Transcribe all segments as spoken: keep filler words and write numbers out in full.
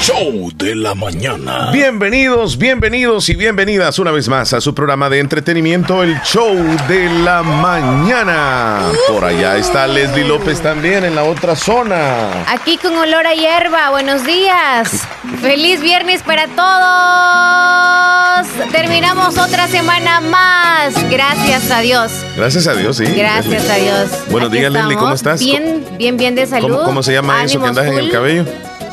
Show de la mañana. Bienvenidos, bienvenidos y bienvenidas una vez más a su programa de entretenimiento, el Show de la Mañana. Por allá está Leslie López también en la otra zona. Aquí con olor a hierba, buenos días. Feliz viernes para todos. Terminamos otra semana más. Gracias a Dios. Gracias a Dios, sí. Gracias Leslie. a Dios. Buenos días, Leslie, ¿cómo estás? Bien, bien, bien de salud. ¿Cómo, cómo se llama eso que andas full en el cabello?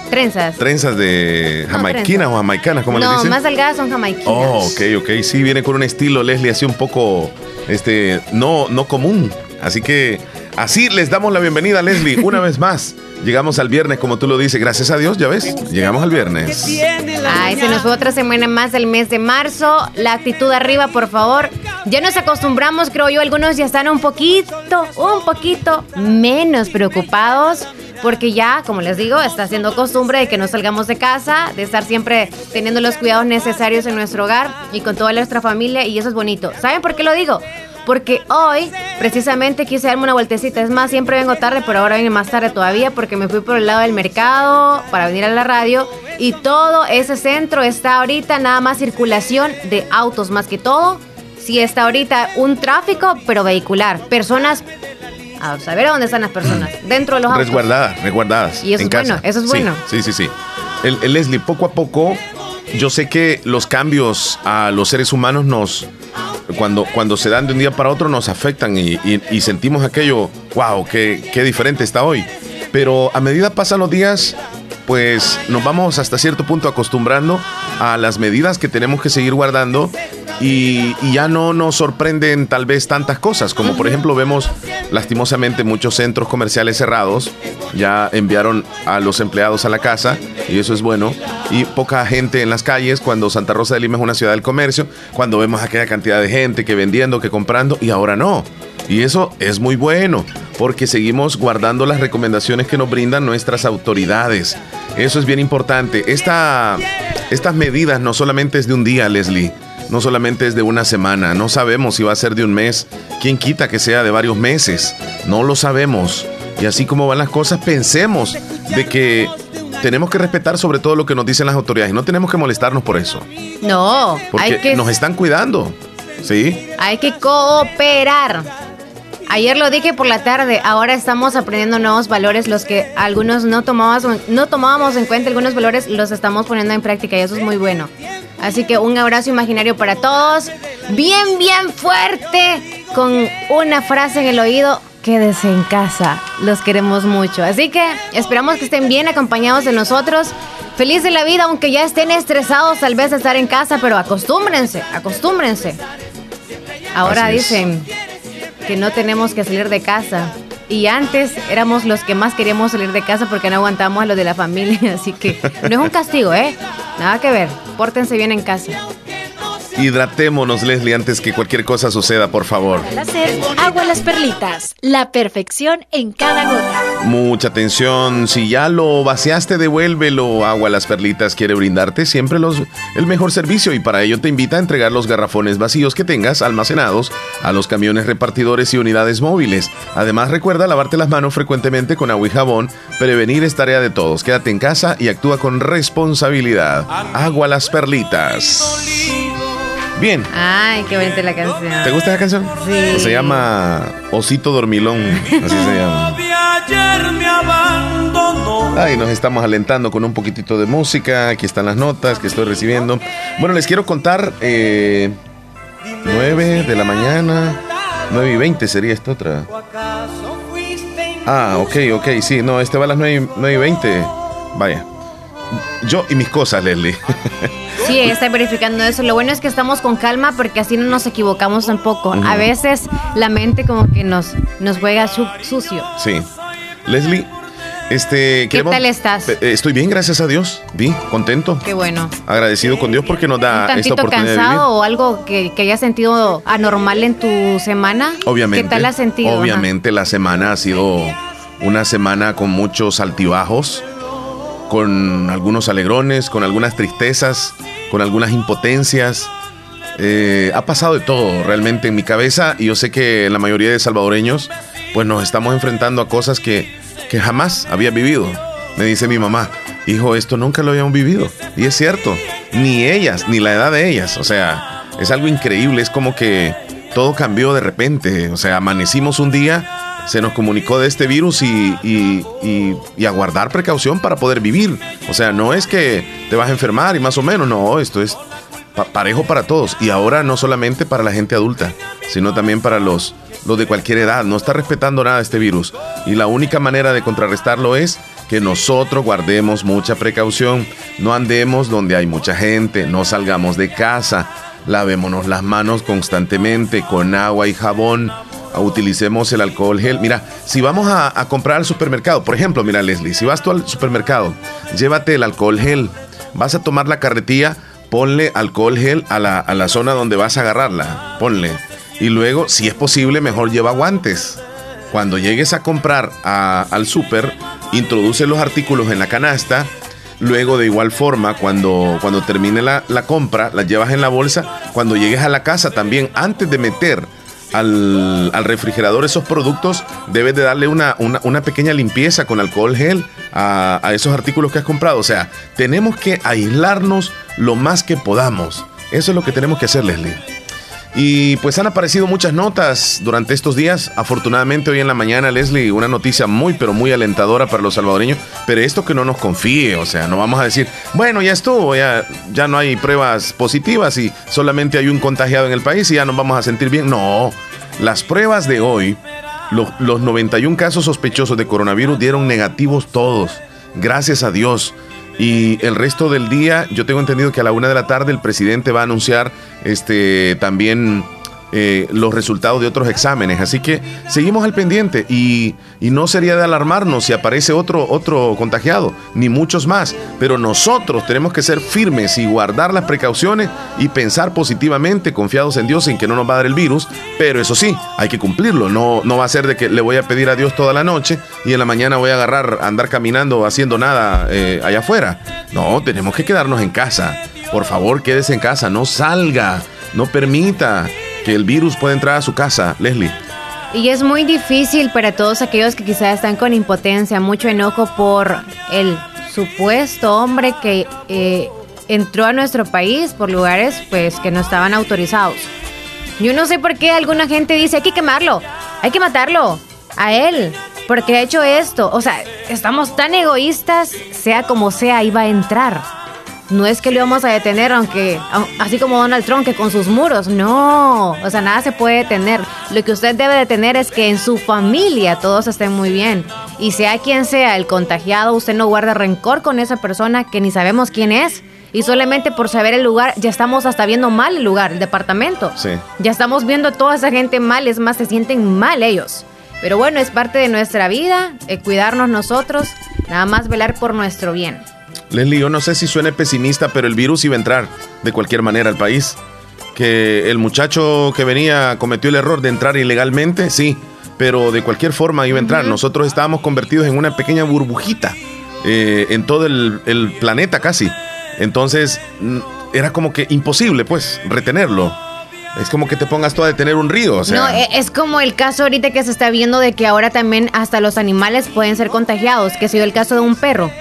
Trenzas. Trenzas de jamaiquinas no, o jamaicanas, ¿cómo no, les dicen? No, más delgadas son jamaiquinas. Oh, ok, ok. Sí, viene con un estilo, Leslie, así un poco, este, no, no común. Así que así les damos la bienvenida, Leslie, una vez más. Llegamos al viernes, como tú lo dices, gracias a Dios, ya ves, llegamos al viernes. Ay, se nos fue otra semana más del mes de marzo. La actitud arriba, por favor. Ya nos acostumbramos, creo yo, algunos ya están un poquito, un poquito menos preocupados. Porque ya, como les digo, está haciendo costumbre de que no salgamos de casa, de estar siempre teniendo los cuidados necesarios en nuestro hogar y con toda nuestra familia, y eso es bonito. ¿Saben por qué lo digo? Porque hoy, precisamente, quise darme una vueltecita. Es más, siempre vengo tarde, pero ahora vine más tarde todavía porque me fui por el lado del mercado para venir a la radio. Y todo ese centro está ahorita nada más circulación de autos, más que todo. Sí está ahorita un tráfico, pero vehicular. Personas... a saber dónde están las personas, dentro de los autos. Resguardadas, resguardadas. Y eso en es casa. Bueno, eso es bueno. Sí, sí, sí. sí. El, el Leslie, poco a poco, yo sé que los cambios a los seres humanos nos, cuando, cuando se dan de un día para otro, nos afectan y, y, y sentimos aquello, wow, qué, qué diferente está hoy. Pero a medida pasan los días, pues nos vamos hasta cierto punto acostumbrando a las medidas que tenemos que seguir guardando. Y, y ya no nos sorprenden tal vez tantas cosas, como por ejemplo vemos lastimosamente muchos centros comerciales cerrados. Ya enviaron a los empleados a la casa y eso es bueno. Y poca gente en las calles, cuando Santa Rosa de Lima es una ciudad del comercio, cuando vemos aquella cantidad de gente que vendiendo, que comprando, y ahora no. Y eso es muy bueno, porque seguimos guardando las recomendaciones que nos brindan nuestras autoridades. Eso es bien importante. Esta, estas medidas no solamente es de un día, Leslie. No solamente es de una semana, no sabemos si va a ser de un mes, quién quita que sea de varios meses, no lo sabemos. Y así como van las cosas, pensemos de que tenemos que respetar sobre todo lo que nos dicen las autoridades, no tenemos que molestarnos por eso. No, porque hay que... nos están cuidando, ¿sí? Hay que cooperar. Ayer lo dije por la tarde, ahora estamos aprendiendo nuevos valores, los que algunos no tomábamos, no tomábamos en cuenta, algunos valores los estamos poniendo en práctica y eso es muy bueno. Así que un abrazo imaginario para todos, bien, bien fuerte, con una frase en el oído, quédese en casa, los queremos mucho. Así que esperamos que estén bien acompañados de nosotros, feliz de la vida, aunque ya estén estresados tal vez de estar en casa, pero acostúmbrense, acostúmbrense. Ahora dicen que no tenemos que salir de casa. Y antes éramos los que más queríamos salir de casa porque no aguantábamos a los de la familia. Así que no es un castigo, ¿eh? Nada que ver. Pórtense bien en casa. Hidratémonos, Leslie, antes que cualquier cosa suceda, por favor. Agua a Las Perlitas. La perfección en cada gota. Mucha atención. Si ya lo vaciaste, devuélvelo. Agua a Las Perlitas quiere brindarte siempre los, el mejor servicio y para ello te invita a entregar los garrafones vacíos que tengas almacenados a los camiones repartidores y unidades móviles. Además, recuerda lavarte las manos frecuentemente con agua y jabón. Prevenir es tarea de todos. Quédate en casa y actúa con responsabilidad. Agua a Las Perlitas. Bien. Ay, qué bonita la canción. ¿Te gusta esa canción? Sí. Se llama Osito Dormilón. Así se llama. Ay, nos estamos alentando con un poquitito de música. Aquí están las notas que estoy recibiendo. Bueno, les quiero contar. Eh, nueve de la mañana. nueve y veinte sería esta otra. Ah, ok, ok. Sí, no, este va a las nueve y veinte. Vaya. Yo y mis cosas, Leslie. Sí, está verificando eso. Lo bueno es que estamos con calma porque así no nos equivocamos tampoco. Uh-huh. A veces la mente como que nos, nos juega su, sucio. Sí. Leslie, este... ¿qué tal estás? Estoy bien, gracias a Dios. Bien, contento. Qué bueno. Agradecido con Dios porque nos da esta oportunidad de vivir. ¿Un tantito cansado o algo que, que hayas sentido anormal en tu semana? Obviamente. ¿Qué tal has sentido? Obviamente, ajá, la semana ha sido una semana con muchos altibajos, con algunos alegrones, con algunas tristezas, con algunas impotencias. Eh, ha pasado de todo realmente en mi cabeza y yo sé que la mayoría de salvadoreños pues nos estamos enfrentando a cosas que, que jamás había vivido. Me dice mi mamá, hijo, esto nunca lo habían vivido. Y es cierto, ni ellas, ni la edad de ellas. O sea, es algo increíble, es como que todo cambió de repente. O sea, amanecimos un día, se nos comunicó de este virus y, y, y, y a guardar precaución para poder vivir. O sea, no es que te vas a enfermar y más o menos, no, esto es pa- parejo para todos. Y ahora no solamente para la gente adulta, sino también para los, los de cualquier edad. No está respetando nada este virus. Y la única manera de contrarrestarlo es que nosotros guardemos mucha precaución, no andemos donde hay mucha gente, no salgamos de casa, lavémonos las manos constantemente con agua y jabón, utilicemos el alcohol gel. Mira, si vamos a, a comprar al supermercado, por ejemplo, mira Leslie, si vas tú al supermercado, llévate el alcohol gel, vas a tomar la carretilla, ponle alcohol gel a la, a la zona donde vas a agarrarla, ponle, y luego, si es posible, mejor lleva guantes. Cuando llegues a comprar a, al súper, introduce los artículos en la canasta. Luego, de igual forma, cuando, cuando termine la, la compra, la llevas en la bolsa. Cuando llegues a la casa también, antes de meter al, al refrigerador esos productos, debes de darle una, una, una pequeña limpieza con alcohol gel a, a esos artículos que has comprado. O sea, tenemos que aislarnos lo más que podamos. Eso es lo que tenemos que hacer, Leslie. Y pues han aparecido muchas notas durante estos días. Afortunadamente hoy en la mañana, Leslie, una noticia muy pero muy alentadora para los salvadoreños. Pero esto que no nos confíe, o sea, no vamos a decir, bueno, ya estuvo, ya, ya no hay pruebas positivas y solamente hay un contagiado en el país y ya nos vamos a sentir bien. No, las pruebas de hoy, lo, los noventa y uno casos sospechosos de coronavirus dieron negativos todos, gracias a Dios. Y el resto del día, yo tengo entendido que a la una de la tarde el presidente va a anunciar este también eh, los resultados de otros exámenes. Así que seguimos al pendiente y, y no sería de alarmarnos si aparece otro, otro contagiado, ni muchos más. Pero nosotros tenemos que ser firmes y guardar las precauciones y pensar positivamente, confiados en Dios, en que no nos va a dar el virus. Pero eso sí, hay que cumplirlo. No, no va a ser de que le voy a pedir a Dios toda la noche y en la mañana voy a agarrar, andar caminando, haciendo nada eh, allá afuera. No, tenemos que quedarnos en casa. Por favor, quédese en casa, no salga, no permita que el virus pueda entrar a su casa, Leslie. Y es muy difícil para todos aquellos que quizás están con impotencia, mucho enojo por el supuesto hombre que eh, entró a nuestro país por lugares pues que no estaban autorizados. Yo no sé por qué alguna gente dice, hay que quemarlo, hay que matarlo a él, porque ha hecho esto. O sea, estamos tan egoístas, sea como sea, iba a entrar. No es que lo vamos a detener, aunque así como Donald Trump, que con sus muros, no, o sea, nada se puede detener. Lo que usted debe detener es que en su familia todos estén muy bien. Y sea quien sea el contagiado, usted no guarda rencor con esa persona que ni sabemos quién es. Y solamente por saber el lugar, ya estamos hasta viendo mal el lugar, el departamento. Sí. Ya estamos viendo a toda esa gente mal, es más, se sienten mal ellos. Pero bueno, es parte de nuestra vida, eh, cuidarnos nosotros, nada más velar por nuestro bien. Leslie, yo no sé si suene pesimista, pero el virus iba a entrar de cualquier manera al país. Que el muchacho que venía cometió el error de entrar ilegalmente, sí, pero de cualquier forma iba a entrar. Uh-huh. Nosotros estábamos convertidos en una pequeña burbujita eh, en todo el, el planeta casi. Entonces era como que imposible, pues, retenerlo. Es como que te pongas tú a detener un río, o sea. No, es como el caso ahorita que se está viendo de que ahora también hasta los animales pueden ser contagiados, que se dio el caso de un perro.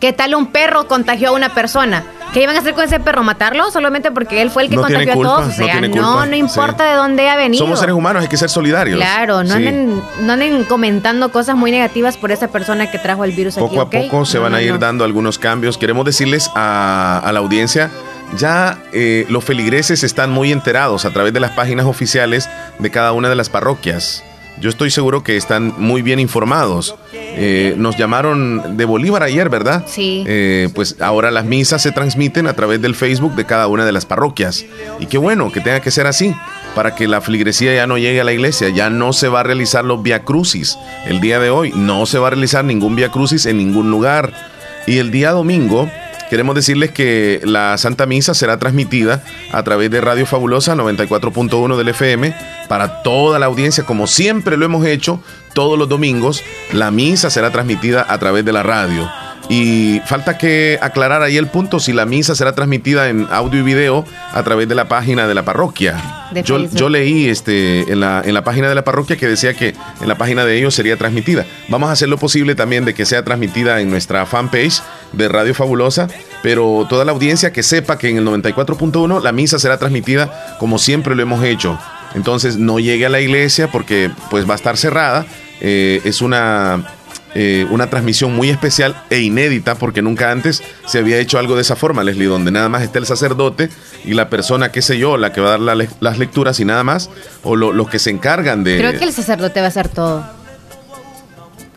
¿Qué tal un perro contagió a una persona? ¿Qué iban a hacer con ese perro? ¿Matarlo? Solamente porque él fue el que no contagió culpa, a todos. O sea, no, no, no importa sí. de dónde ha venido. Somos seres humanos, hay que ser solidarios. Claro, no, sí. anden, no anden comentando cosas muy negativas por esa persona que trajo el virus poco aquí. Poco a ¿okay? poco se no, van no, a ir no. dando algunos cambios. Queremos decirles a, a la audiencia, ya eh, los feligreses están muy enterados a través de las páginas oficiales de cada una de las parroquias. Yo estoy seguro que están muy bien informados. Eh, nos llamaron de Bolívar ayer, ¿verdad? Sí. Eh, pues ahora las misas se transmiten a través del Facebook de cada una de las parroquias. Y qué bueno que tenga que ser así, para que la feligresía ya no llegue a la iglesia. Ya no se va a realizar los viacrucis el día de hoy. No se va a realizar ningún viacrucis en ningún lugar. Y el día domingo queremos decirles que la Santa Misa será transmitida a través de Radio Fabulosa noventa y cuatro punto uno del F M para toda la audiencia, como siempre lo hemos hecho todos los domingos. La misa será transmitida a través de la radio. Y falta que aclarar ahí el punto, si la misa será transmitida en audio y video a través de la página de la parroquia. De yo, yo leí este, en, la, en la página de la parroquia que decía que en la página de ellos sería transmitida. Vamos a hacer lo posible también de que sea transmitida en nuestra fanpage de Radio Fabulosa, pero toda la audiencia que sepa que en el noventa y cuatro punto uno la misa será transmitida como siempre lo hemos hecho. Entonces no llegue a la iglesia porque pues va a estar cerrada. Eh, es una... Eh, una transmisión muy especial e inédita porque nunca antes se había hecho algo de esa forma, Leslie, donde nada más está el sacerdote y la persona, qué sé yo, la que va a dar la le- las lecturas y nada más, o lo- los que se encargan de... Creo que el sacerdote va a hacer todo.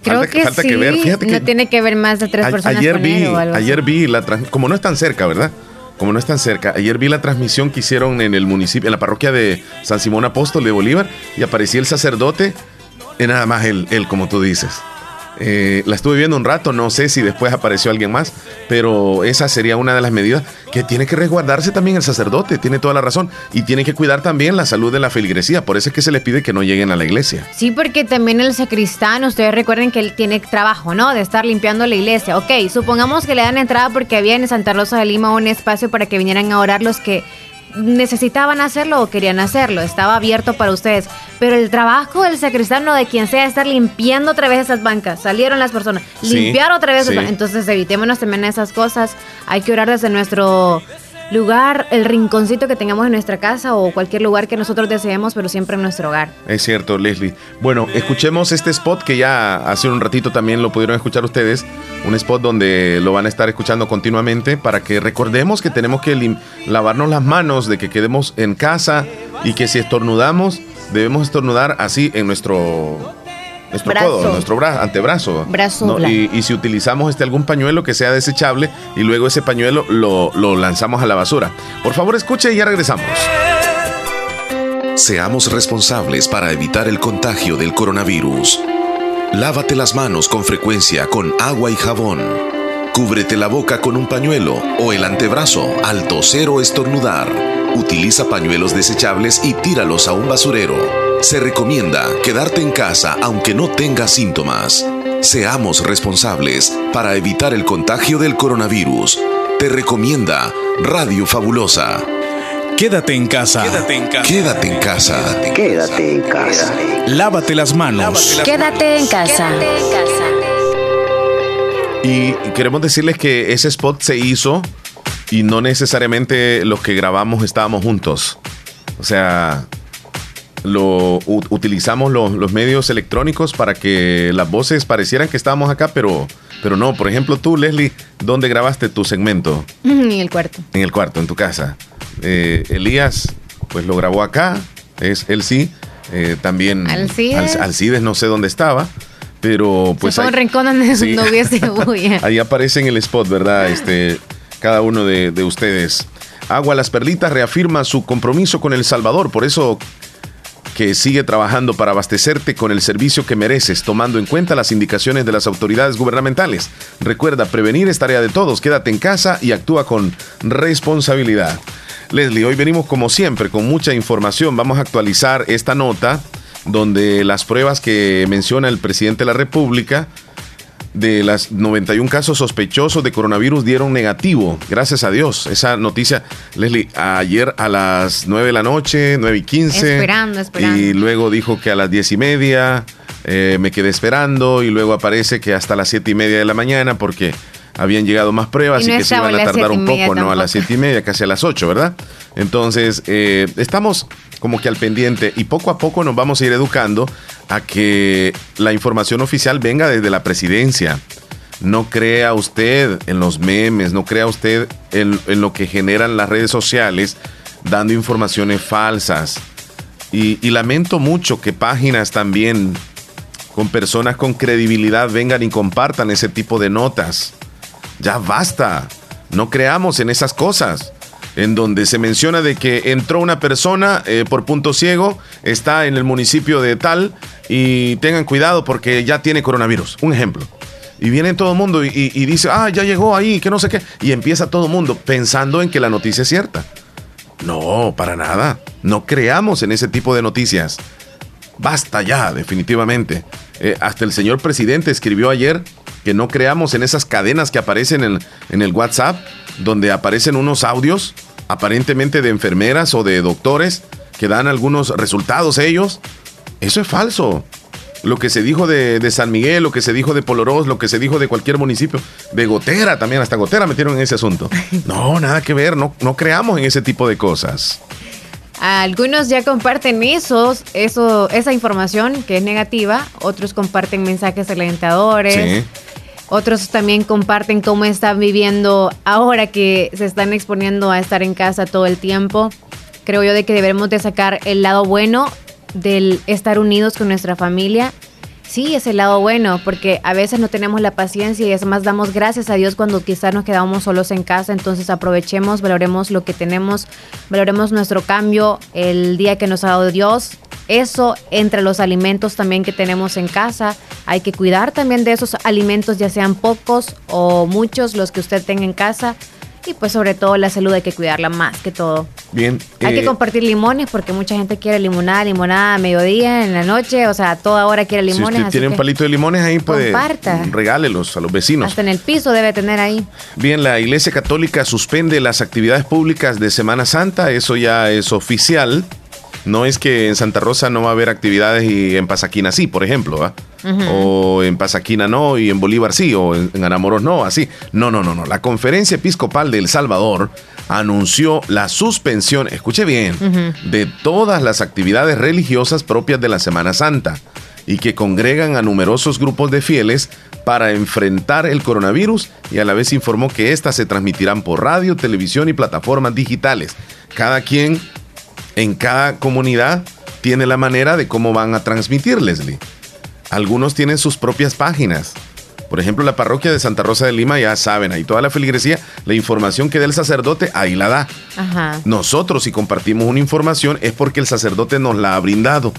Creo falta, que falta sí, que ver. Fíjate que no tiene que ver más de tres a- personas ayer con vi, él o algo Ayer así. vi, la trans- como no es tan cerca, ¿verdad? Como no es tan cerca, ayer vi la transmisión que hicieron en el municipio, en la parroquia de San Simón Apóstol de Bolívar, y aparecía el sacerdote, y nada más él, él como tú dices. Eh, la estuve viendo un rato, no sé si después apareció alguien más, pero esa sería una de las medidas que tiene que resguardarse también el sacerdote, tiene toda la razón, y tiene que cuidar también la salud de la feligresía, por eso es que se les pide que no lleguen a la iglesia. Sí, porque también el sacristán, ustedes recuerden que él tiene trabajo, ¿no? De estar limpiando la iglesia. Ok, supongamos que le dan entrada porque había en Santa Rosa de Lima un espacio para que vinieran a orar los que necesitaban hacerlo o querían hacerlo, estaba abierto para ustedes, pero el trabajo del sacristano, de quien sea, estar limpiando otra vez esas bancas, salieron las personas, sí, limpiar otra vez, sí. Entonces evitémonos también esas cosas, hay que orar desde nuestro lugar, el rinconcito que tengamos en nuestra casa o cualquier lugar que nosotros deseemos, pero siempre en nuestro hogar. Es cierto, Leslie. Bueno, escuchemos este spot que ya hace un ratito también lo pudieron escuchar ustedes, un spot donde lo van a estar escuchando continuamente para que recordemos que tenemos que lim- lavarnos las manos, de que quedemos en casa y que si estornudamos, debemos estornudar así en nuestro... nuestro brazo. codo, nuestro bra- antebrazo brazo ¿no? y, y si utilizamos este algún pañuelo que sea desechable y luego ese pañuelo lo, lo lanzamos a la basura. Por favor, escuche y ya regresamos. Seamos responsables para evitar el contagio del coronavirus. Lávate las manos con frecuencia con agua y jabón. Cúbrete la boca con un pañuelo o el antebrazo al toser o estornudar. Utiliza pañuelos desechables y tíralos a un basurero. Se recomienda quedarte en casa aunque no tengas síntomas. Seamos responsables para evitar el contagio del coronavirus. Te recomienda Radio Fabulosa. Quédate en casa. Quédate en casa. Quédate en casa. Quédate en casa. Quédate en casa. Lávate las manos. Quédate en casa. Quédate en casa. Y queremos decirles que ese spot se hizo y no necesariamente los que grabamos estábamos juntos. O sea... Lo, u, utilizamos los, los medios electrónicos para que las voces parecieran que estábamos acá, pero, pero no. Por ejemplo, tú, Leslie, ¿dónde grabaste tu segmento? En el cuarto. En el cuarto, en tu casa. Eh, Elías, pues lo grabó acá, es él sí. Eh, también Alcides. Al, Alcides, no sé dónde estaba, pero pues... Se fue un rincón donde sí. No hubiese bulla. Ahí aparece en el spot, ¿verdad? Este, cada uno de, de ustedes. Agua a Las Perlitas reafirma su compromiso con El Salvador, por eso... que sigue trabajando para abastecerte con el servicio que mereces, tomando en cuenta las indicaciones de las autoridades gubernamentales. Recuerda, prevenir es tarea de todos. Quédate en casa y actúa con responsabilidad. Leslie, hoy venimos como siempre con mucha información. Vamos a actualizar esta nota donde las pruebas que menciona el presidente de la República de las noventa y uno casos sospechosos de coronavirus dieron negativo. Gracias a Dios. Esa noticia, Leslie, ayer a las nueve de la noche, nueve y quince. Esperando, esperando. Y luego dijo que a las diez y media eh, me quedé esperando y luego aparece que hasta las siete y media de la mañana porque habían llegado más pruebas y, no y que se iban a tardar un poco, tampoco. ¿No? A las siete y media, casi a las ocho, ¿verdad? Entonces, eh, estamos como que al pendiente y poco a poco nos vamos a ir educando a que la información oficial venga desde la presidencia. No crea usted en los memes, no crea usted en, en lo que generan las redes sociales dando informaciones falsas. Y, y lamento mucho que páginas también con personas con credibilidad vengan y compartan ese tipo de notas. Ya basta, no creamos en esas cosas. En donde se menciona de que entró una persona eh, por punto ciego, está en el municipio de tal y tengan cuidado porque ya tiene coronavirus, un ejemplo. Y viene todo el mundo y, y, y dice, ah, ya llegó ahí, que no sé qué. Y empieza todo el mundo pensando en que la noticia es cierta. No, para nada, no creamos en ese tipo de noticias. Basta ya, definitivamente. Eh, hasta el señor presidente escribió ayer que no creamos en esas cadenas que aparecen en, en el WhatsApp, donde aparecen unos audios aparentemente de enfermeras o de doctores que dan algunos resultados ellos. Eso es falso. Lo que se dijo de, de San Miguel, lo que se dijo de Polorós, lo que se dijo de cualquier municipio, de Gotera también, hasta Gotera metieron en ese asunto. No, nada que ver, no, no creamos en ese tipo de cosas. Algunos ya comparten esos, eso, esa información que es negativa, otros comparten mensajes alentadores, sí. Otros también comparten cómo están viviendo ahora que se están exponiendo a estar en casa todo el tiempo. Creo yo de que debemos de sacar el lado bueno del estar unidos con nuestra familia. Sí, es el lado bueno, porque a veces no tenemos la paciencia y además damos gracias a Dios cuando quizás nos quedamos solos en casa. Entonces aprovechemos, valoremos lo que tenemos, valoremos nuestro cambio, el día que nos ha dado Dios. Eso entre los alimentos también que tenemos en casa. Hay que cuidar también de esos alimentos, ya sean pocos o muchos los que usted tenga en casa. Y pues sobre todo la salud hay que cuidarla más que todo. Bien. Hay eh, que compartir limones porque mucha gente quiere limonada, limonada a mediodía, en la noche, o sea, a toda hora quiere limones. Si usted tiene un palito de limones ahí, puede comparta. Regálelos a los vecinos. Hasta en el piso debe tener ahí. Bien, la Iglesia Católica suspende las actividades públicas de Semana Santa, eso ya es oficial. No es que en Santa Rosa no va a haber actividades y en Pasaquina sí, por ejemplo, ¿ah? Uh-huh. O en Pasaquina no y en Bolívar sí, o en, en Anamoros no, así. No, no, no, no. La Conferencia Episcopal de El Salvador anunció la suspensión, escuche bien, uh-huh. de todas las actividades religiosas propias de la Semana Santa y que congregan a numerosos grupos de fieles para enfrentar el coronavirus, y a la vez informó que estas se transmitirán por radio, televisión y plataformas digitales. Cada quien... En cada comunidad tiene la manera de cómo van a transmitir, Leslie. Algunos tienen sus propias páginas. Por ejemplo, la parroquia de Santa Rosa de Lima, ya saben, ahí toda la feligresía, la información que da el sacerdote, ahí la da. Ajá. Nosotros, si compartimos una información, es porque el sacerdote nos la ha brindado.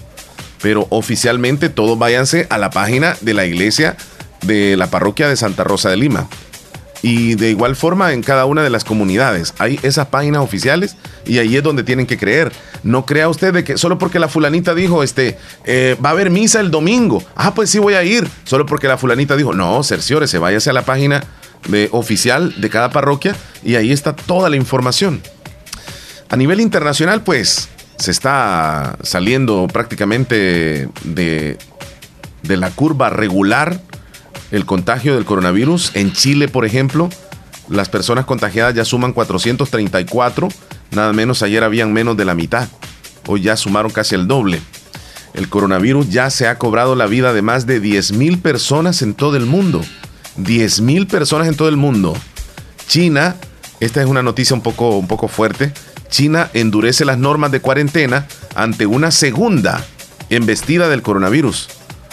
Pero oficialmente todos váyanse a la página de la iglesia de la parroquia de Santa Rosa de Lima. Y de igual forma en cada una de las comunidades hay esas páginas oficiales y ahí es donde tienen que creer. No crea usted de que solo porque la fulanita dijo este eh, va a haber misa el domingo, ah pues sí voy a ir, solo porque la fulanita dijo. No, cerciórese, váyase a la página de, oficial de cada parroquia y ahí está toda la información. A nivel internacional pues se está saliendo prácticamente de, de la curva regular el contagio del coronavirus. En Chile, por ejemplo, las personas contagiadas ya suman cuatrocientos treinta y cuatro, nada menos, ayer habían menos de la mitad, hoy ya sumaron casi el doble. El coronavirus ya se ha cobrado la vida de más de diez mil personas en todo el mundo. diez mil personas en todo el mundo. China, esta es una noticia un poco, un poco fuerte, China endurece las normas de cuarentena ante una segunda embestida del coronavirus.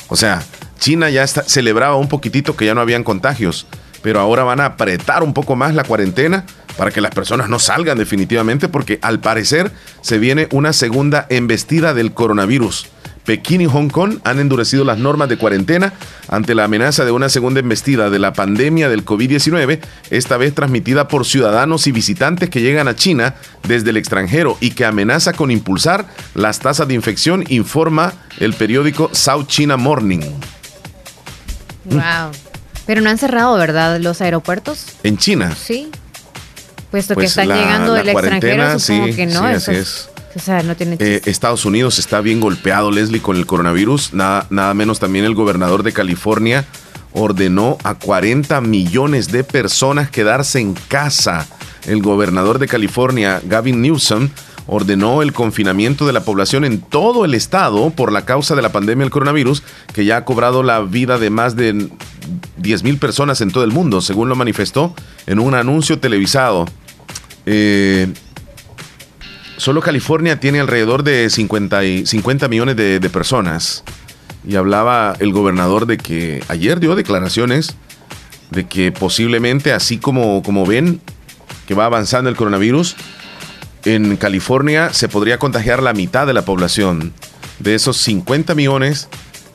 O sea, China ya está, celebraba un poquitito que ya no habían contagios, pero ahora van a apretar un poco más la cuarentena para que las personas no salgan definitivamente, porque al parecer se viene una segunda embestida del coronavirus. Pekín y Hong Kong han endurecido las normas de cuarentena ante la amenaza de una segunda embestida de la pandemia del covid diecinueve, esta vez transmitida por ciudadanos y visitantes que llegan a China desde el extranjero y que amenaza con impulsar las tasas de infección, informa el periódico South China Morning. Wow. Pero no han cerrado, ¿verdad? Los aeropuertos. ¿En China? Sí. Puesto pues que están la, llegando del extranjero, supongo sí, que no. Sí, así es. O sea, no tiene eh, Estados Unidos está bien golpeado, Leslie, con el coronavirus. Nada, nada menos también el gobernador de California ordenó a cuarenta millones de personas quedarse en casa. El gobernador de California, Gavin Newsom, ordenó el confinamiento de la población en todo el estado por la causa de la pandemia del coronavirus, que ya ha cobrado la vida de más de diez mil personas en todo el mundo, según lo manifestó en un anuncio televisado. Eh, solo California tiene alrededor de cincuenta millones de, de personas. Y hablaba el gobernador de que ayer dio declaraciones de que posiblemente, así como, como ven que va avanzando el coronavirus, en California se podría contagiar la mitad de la población. De esos cincuenta millones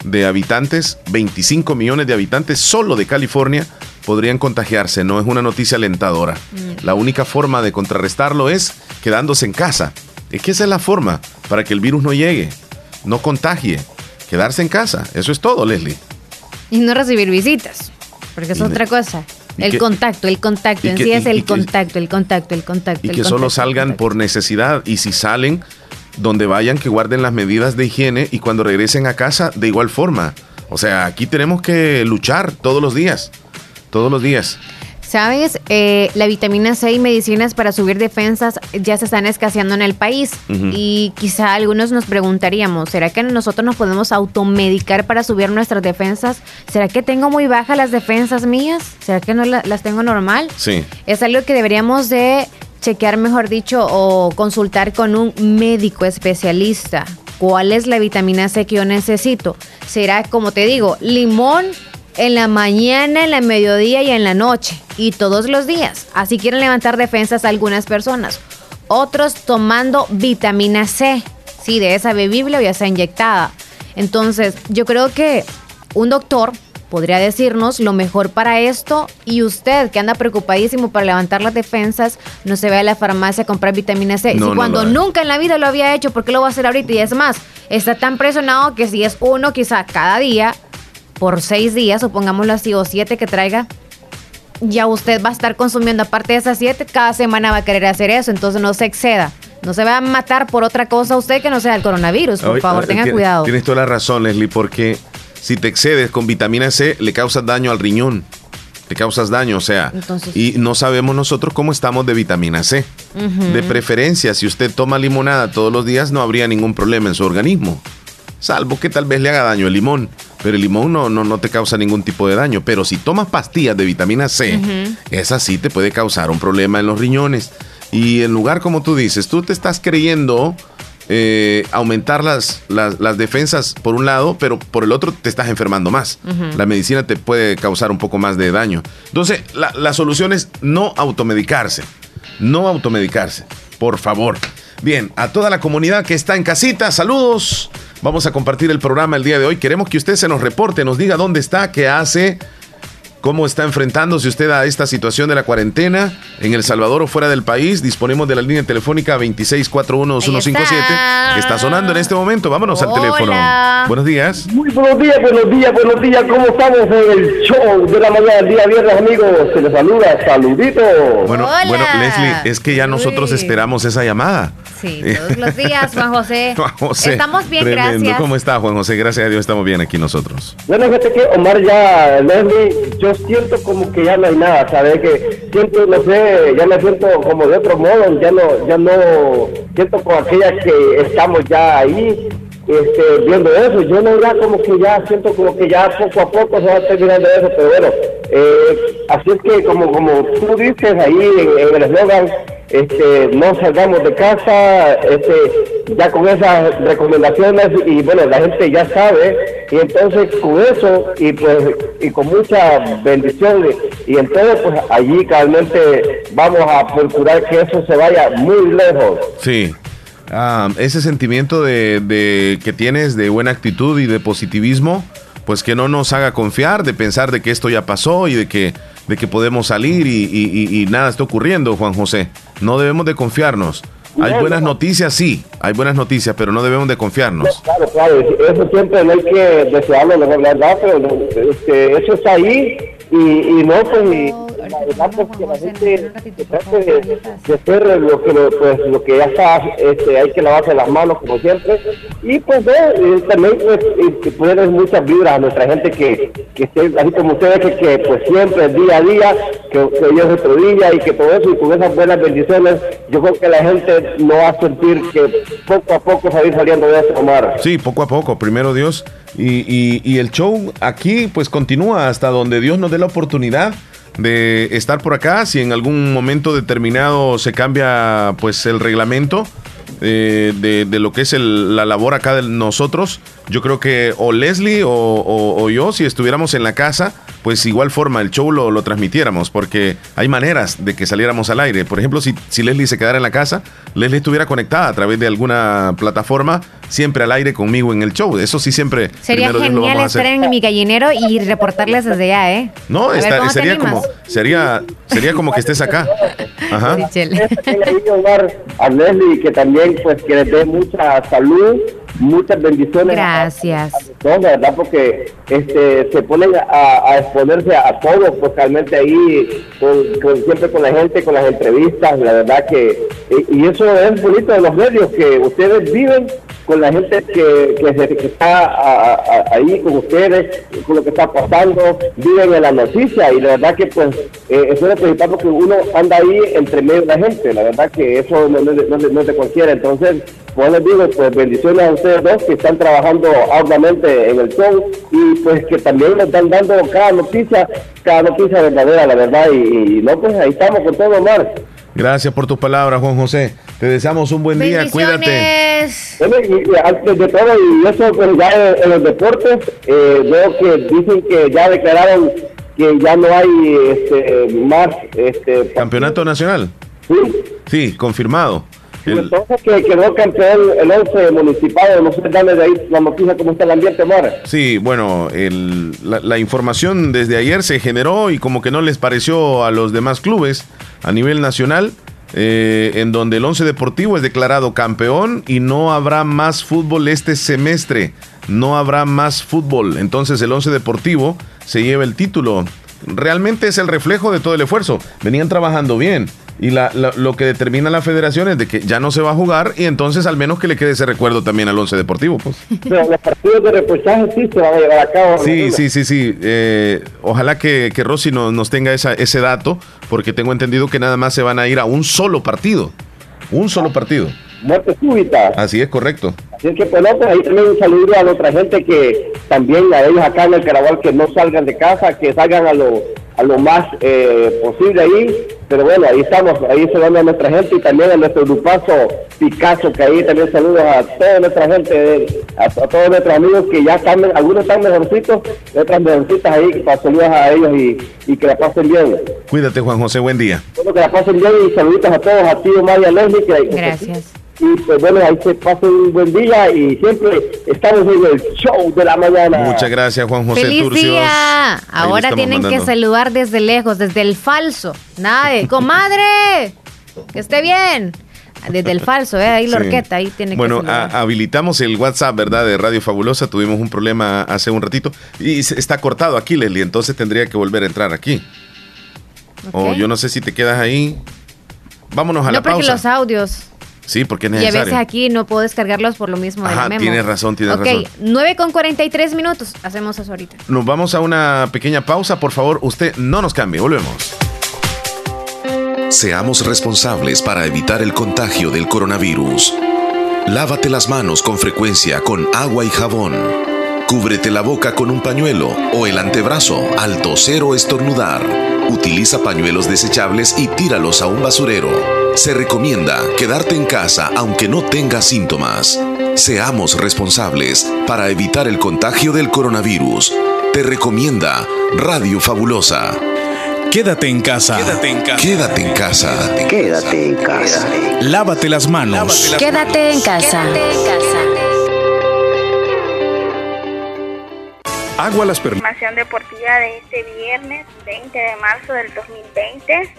de habitantes, veinticinco millones de habitantes solo de California podrían contagiarse. No es una noticia alentadora. La única forma de contrarrestarlo es quedándose en casa. Es que esa es la forma para que el virus no llegue, no contagie. Quedarse en casa. Eso es todo, Leslie. Y no recibir visitas. porque es otra cosa. El que, contacto, el contacto, en que, sí es el, que, contacto, el contacto, el contacto, el contacto. Y que contacto, solo salgan por necesidad, y si salen, donde vayan, que guarden las medidas de higiene, y cuando regresen a casa, de igual forma. O sea, aquí tenemos que luchar todos los días, todos los días. ¿Sabes? Eh, la vitamina C y medicinas para subir defensas ya se están escaseando en el país. Uh-huh. Y quizá algunos nos preguntaríamos, ¿será que nosotros nos podemos automedicar para subir nuestras defensas? ¿Será que tengo muy bajas las defensas mías? ¿Será que no la, las tengo normal? Sí. Es algo que deberíamos de chequear, mejor dicho, o consultar con un médico especialista. ¿Cuál es la vitamina C que yo necesito? ¿Será, como te digo, limón en la mañana, en la mediodía y en la noche, y todos los días? Así quieren levantar defensas algunas personas, otros tomando vitamina C, sí, de esa bebible o ya sea inyectada. Entonces, yo creo que un doctor podría decirnos lo mejor para esto, y usted que anda preocupadísimo para levantar las defensas, no se vaya a la farmacia a comprar vitamina C. No, si no, cuando no, nunca en la vida lo había hecho, ¿por qué lo va a hacer ahorita? Y es más, está tan presionado que si es uno quizá cada día, por seis días, o pongámoslo así, o siete que traiga, ya usted va a estar consumiendo, aparte de esas siete, cada semana va a querer hacer eso. Entonces no se exceda, no se va a matar por otra cosa usted que no sea el coronavirus. Por Ay, favor, tenga t- cuidado. Tienes toda la razón, Leslie, porque si te excedes con vitamina C, le causas daño al riñón, te causas daño, o sea, entonces, y no sabemos nosotros cómo estamos de vitamina C. Uh-huh. De preferencia, si usted toma limonada todos los días, no habría ningún problema en su organismo, salvo que tal vez le haga daño el limón. Pero el limón no, no, no te causa ningún tipo de daño. Pero si tomas pastillas de vitamina C, uh-huh, esa sí te puede causar un problema en los riñones. Y en lugar, como tú dices, tú te estás creyendo eh, aumentar las, las, las defensas por un lado, pero por el otro te estás enfermando más. Uh-huh. La medicina te puede causar un poco más de daño. Entonces, la, la solución es no automedicarse. No automedicarse, por favor. Bien, a toda la comunidad que está en casita, saludos. Vamos a compartir el programa el día de hoy. Queremos que usted se nos reporte, nos diga dónde está, qué hace, cómo está enfrentándose usted a esta situación de la cuarentena en El Salvador o fuera del país. Disponemos de la línea telefónica veintiséis cuarenta y uno, veintiuno cincuenta y siete, que está sonando en este momento. Vámonos. Hola. Al teléfono. Buenos días. Muy buenos días, buenos días, buenos días. ¿Cómo estamos en el show de la mañana del día viernes, amigos? Se les saluda, saluditos. Bueno, bueno, Leslie, es que ya nosotros Uy. esperamos esa llamada. Sí, todos los días, Juan José. Juan José. Estamos bien, tremendo. Gracias. ¿Cómo está, Juan José? Gracias a Dios, estamos bien aquí nosotros. Bueno, fíjate que Omar ya, Leslie, yo siento como que ya no hay nada, ¿sabes? Que siento, no sé, ya me siento como de otro modo, ya no, ya no, siento con aquellas que estamos ya ahí, este, viendo eso, yo no ya como que ya siento como que ya poco a poco se va terminando eso, pero bueno, eh, así es que como, como tú dices ahí en, en el eslogan, este, no salgamos de casa, este, ya con esas recomendaciones, y bueno, la gente ya sabe, y entonces con eso, y pues, y con mucha bendición, y entonces pues allí realmente vamos a procurar que eso se vaya muy lejos. Sí, ah, ese sentimiento de, de que tienes de buena actitud y de positivismo, pues que no nos haga confiar, de pensar de que esto ya pasó y de que de que podemos salir y, y, y nada está ocurriendo, Juan José. No debemos de confiarnos. Hay buenas noticias, sí, hay buenas noticias, pero no debemos de confiarnos. Claro, claro, eso siempre no hay que desearlo, la verdad, pero este, eso está ahí y, y no, pues, y, la verdad, pues, que la gente trate de, de hacer lo que, pues, lo que ya está, este, hay que lavarse las manos, como siempre, y pues, eh, también, pues, poner muchas vibras a nuestra gente que, que esté, así como ustedes, que, que, pues, siempre, día a día, que, que ellos se rodilla y que todo eso, y con esas buenas bendiciones, yo creo que la gente no va a sentir que poco a poco salir saliendo de eso, Omar. Sí, poco a poco, primero Dios. Y, y, y el show aquí pues continúa hasta donde Dios nos dé la oportunidad de estar por acá. Si en algún momento determinado se cambia pues el reglamento eh, de, de lo que es el, la labor acá de nosotros, yo creo que o Leslie o, o, o yo, si estuviéramos en la casa, pues igual forma el show lo, lo transmitiéramos, porque hay maneras de que saliéramos al aire. Por ejemplo, si, si Leslie se quedara en la casa, Leslie estuviera conectada a través de alguna plataforma, siempre al aire conmigo en el show. Eso sí, siempre. Sería genial estar en mi gallinero y reportarles desde allá, ¿eh? No, está, sería como sería sería como que estés acá. Ajá. A Leslie, que también pues que les dé mucha salud, muchas bendiciones. Gracias. A, a, No, la verdad, porque este, se ponen a, a exponerse a, a todos, pues realmente ahí, con, con, siempre con la gente, con las entrevistas, la verdad que, y, y eso es bonito de los medios, que ustedes viven con la gente que, que, que está a, a, ahí con ustedes, con lo que está pasando, viven en la noticia, y la verdad que pues, eh, eso es lo principal, porque uno anda ahí entre medio de la gente, la verdad que eso no, no, no, no es de cualquiera, entonces, pues les digo, pues bendiciones a ustedes dos que están trabajando arduamente en el show y pues que también nos están dando cada noticia, cada noticia verdadera, la verdad, y, y no, pues ahí estamos con todo, Omar. Gracias por tus palabras, Juan José. Te deseamos un buen día, cuídate. Antes de todo, y eso pues ya en, en los deportes, eh, veo que dicen que ya declararon que ya no hay este, más... este campeonato nacional. Sí. Sí, confirmado. El... Entonces que quedó campeón el once municipal, no sé, dame de ahí la noticia, cómo está el ambiente, Mara. Sí, bueno, el, la, la información desde ayer se generó y como que no les pareció a los demás clubes a nivel nacional, eh, en donde el Once Deportivo es declarado campeón y no habrá más fútbol este semestre, no habrá más fútbol, entonces el Once Deportivo se lleva el título. Realmente es el reflejo de todo el esfuerzo, venían trabajando bien. Y la, la, lo que determina la federación es de que ya no se va a jugar y entonces al menos que le quede ese recuerdo también al Once Deportivo, pues. Pero los partidos de repostaje sí se van a llevar a cabo. Sí, sí, sí, sí. Eh, ojalá que, que Rosy no, nos tenga esa, ese dato, porque tengo entendido que nada más se van a ir a un solo partido. Un solo partido. Muerte súbita. Así es, correcto. Así es que, pues, no, pues ahí también un saludo a nuestra gente que también, a ellos acá en el Carabal, que no salgan de casa, que salgan a lo, a lo más eh, posible ahí. Pero bueno, ahí estamos, ahí saludando a nuestra gente y también a nuestro grupazo Picasso, que ahí también saludos a toda nuestra gente, a, a todos nuestros amigos que ya están, algunos están mejorcitos, otras mejorcitas ahí, para saludos a ellos y, y que la pasen bien. Cuídate, Juan José, buen día. Bueno, que la pasen bien y saluditos a todos, a ti, Omar y a Leslie. Que, gracias. Y pues bueno, ahí se pase un buen día y siempre estamos en el show de la mañana. Muchas gracias, Juan José Turcios. ¡Feliz día! Ahora tienen mandando. Que saludar desde lejos, desde el falso. Nada de, comadre, que esté bien. Desde el falso, ¿eh? Ahí la sí. Orquesta, ahí tiene bueno, que Bueno, habilitamos el WhatsApp, ¿verdad? De Radio Fabulosa, tuvimos un problema hace un ratito y está cortado aquí, Leslie, entonces tendría que volver a entrar aquí. Okay. O yo no sé si te quedas ahí. Vámonos a no, la pausa. No, porque los audios... Sí, porque es necesario. Y a veces aquí no puedo descargarlos por lo mismo. Ajá, del memo. Tienes razón, tienes okay, razón. Ok, nueve con cuarenta y tres minutos. Hacemos eso ahorita. Nos vamos a una pequeña pausa. Por favor, usted no nos cambie. Volvemos. Seamos responsables para evitar el contagio del coronavirus. Lávate las manos con frecuencia con agua y jabón. Cúbrete la boca con un pañuelo o el antebrazo al toser o estornudar. Utiliza pañuelos desechables y tíralos a un basurero. Se recomienda quedarte en casa aunque no tengas síntomas. Seamos responsables para evitar el contagio del coronavirus. Te recomienda Radio Fabulosa. Quédate en casa. Quédate en casa. Quédate en casa. Quédate en casa. Lávate las manos. Quédate en casa. Quédate en casa. Agua a Las Perlitas. Información deportiva de este viernes veinte de marzo del dos mil veinte.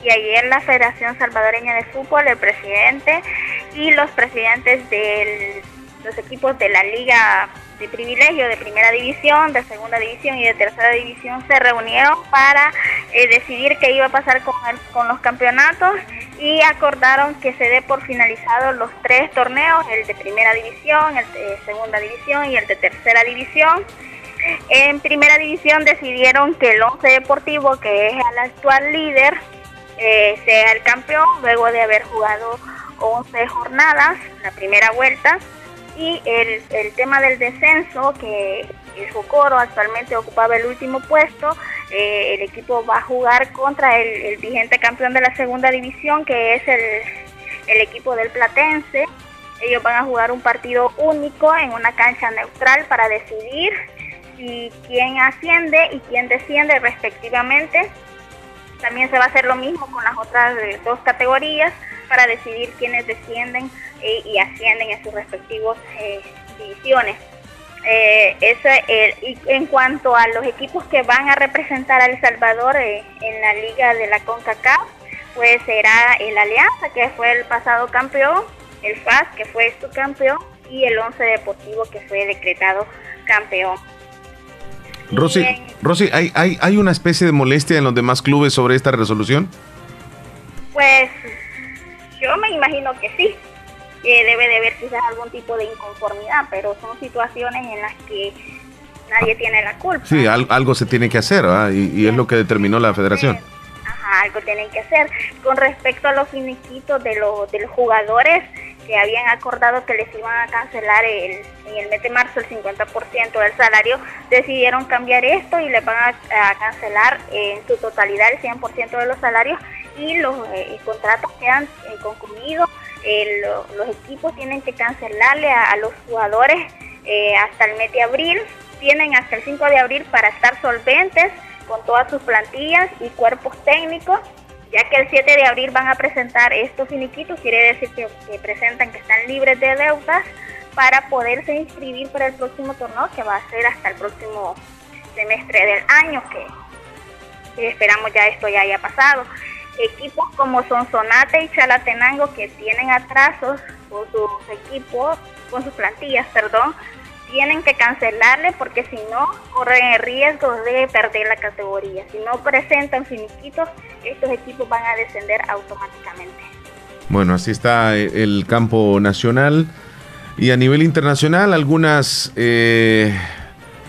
Y ayer la Federación Salvadoreña de Fútbol, el presidente y los presidentes de los equipos de la Liga de Privilegio, de Primera División, de Segunda División y de Tercera División, se reunieron para eh, decidir qué iba a pasar con, el, con los campeonatos y acordaron que se dé por finalizados los tres torneos, el de Primera División, el de Segunda División y el de Tercera División. En Primera División decidieron que el Once Deportivo, que es el actual líder, Eh, sea el campeón luego de haber jugado once jornadas, la primera vuelta, y el, el tema del descenso, que el Jocoro actualmente ocupaba el último puesto, eh, el equipo va a jugar contra el, el vigente campeón de la segunda división, que es el, el equipo del Platense. Ellos van a jugar un partido único en una cancha neutral para decidir si quién asciende y quién desciende respectivamente. También se va a hacer lo mismo con las otras dos categorías para decidir quiénes descienden y ascienden en sus respectivos eh, divisiones. Eh, eso, eh, y en cuanto a los equipos que van a representar a El Salvador eh, en la Liga de la CONCACAF, pues será el Alianza, que fue el pasado campeón, el F A S, que fue subcampeón, y el Once Deportivo, que fue decretado campeón. Rosy, en... Rosy, ¿hay, hay, ¿hay una especie de molestia en los demás clubes sobre esta resolución? Pues yo me imagino que sí, que debe de haber quizás algún tipo de inconformidad, pero son situaciones en las que nadie tiene la culpa. Sí, algo se tiene que hacer, ¿verdad? Y, y es lo que determinó la federación. Ajá, algo tienen que hacer. Con respecto a los finiquitos de los, de los jugadores que habían acordado que les iban a cancelar el, en el mes de marzo el cincuenta por ciento del salario, decidieron cambiar esto y les van a, a cancelar en su totalidad el cien por ciento de los salarios y los eh, contratos que han eh, concluido. Eh, lo, los equipos tienen que cancelarle a, a los jugadores eh, hasta el mes de abril. Tienen hasta el cinco de abril para estar solventes con todas sus plantillas y cuerpos técnicos, ya que el siete de abril van a presentar estos finiquitos, quiere decir que, que presentan que están libres de deudas para poderse inscribir para el próximo torneo, que va a ser hasta el próximo semestre del año, que, que esperamos ya esto ya haya pasado. Equipos como Sonsonate y Chalatenango, que tienen atrasos con sus equipos, con sus plantillas, perdón, tienen que cancelarle porque si no corren el riesgo de perder la categoría. Si no presentan finiquitos, estos equipos van a descender automáticamente. Bueno, así está el campo nacional. Y a nivel internacional, algunas eh,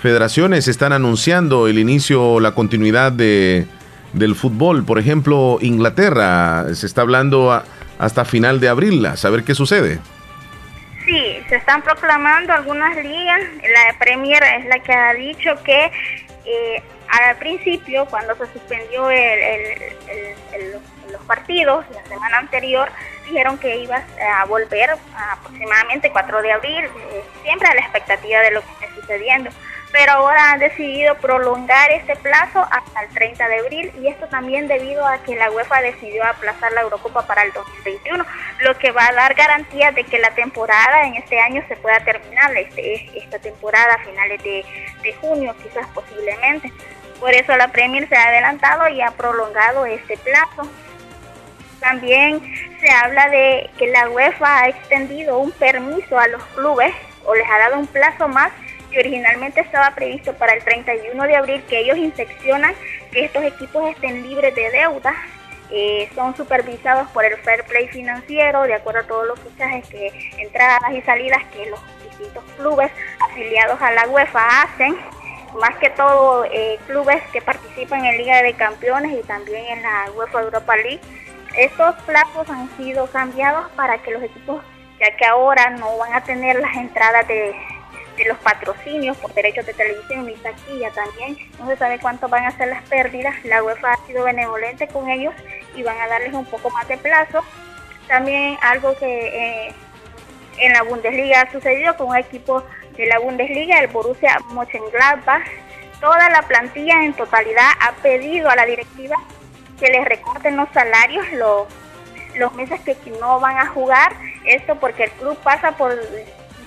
federaciones están anunciando el inicio, la continuidad de, del fútbol. Por ejemplo, Inglaterra, se está hablando a, hasta final de abril, a saber qué sucede. Sí, se están proclamando algunas ligas. La Premier es la que ha dicho que eh, al principio, cuando se suspendió el, el, el, el, los partidos la semana anterior, dijeron que iba a volver aproximadamente cuatro de abril, eh, siempre a la expectativa de lo que está sucediendo. Pero ahora han decidido prolongar este plazo hasta el treinta de abril, y esto también debido a que la UEFA decidió aplazar la Eurocopa para el dos mil veintiuno, lo que va a dar garantías de que la temporada en este año se pueda terminar, este, esta temporada a finales de, de junio, quizás posiblemente. Por eso la Premier se ha adelantado y ha prolongado este plazo. También se habla de que la UEFA ha extendido un permiso a los clubes, o les ha dado un plazo más, que originalmente estaba previsto para el treinta y uno de abril, que ellos inspeccionan que estos equipos estén libres de deudas, eh, son supervisados por el fair play financiero, de acuerdo a todos los fichajes, que entradas y salidas que los distintos clubes afiliados a la UEFA hacen, más que todo eh, clubes que participan en Liga de Campeones y también en la UEFA Europa League. Estos plazos han sido cambiados para que los equipos, ya que ahora no van a tener las entradas de... de los patrocinios por derechos de televisión y taquilla también, no se sabe cuánto van a ser las pérdidas, la UEFA ha sido benevolente con ellos y van a darles un poco más de plazo. También algo que eh, en la Bundesliga ha sucedido con un equipo de la Bundesliga, el Borussia Mönchengladbach, toda la plantilla en totalidad ha pedido a la directiva que les recorten los salarios, los, los meses que no van a jugar, esto porque el club pasa por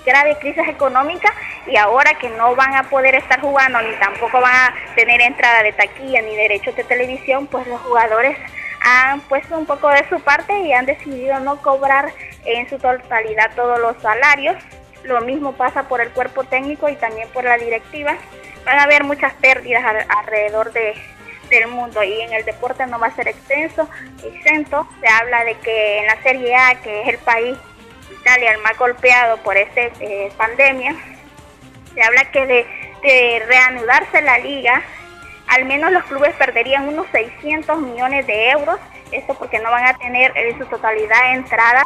grave crisis económica y ahora que no van a poder estar jugando ni tampoco van a tener entrada de taquilla ni derechos de televisión, pues los jugadores han puesto un poco de su parte y han decidido no cobrar en su totalidad todos los salarios. Lo mismo pasa por el cuerpo técnico y también por la directiva. Van a haber muchas pérdidas al, alrededor de, del mundo, y en el deporte no va a ser extenso, exento. Se habla de que en la Serie A, que es el país Italia, el más golpeado por esta eh, pandemia, se habla que de, de reanudarse la liga, al menos los clubes perderían unos seiscientos millones de euros, esto porque no van a tener en su totalidad entradas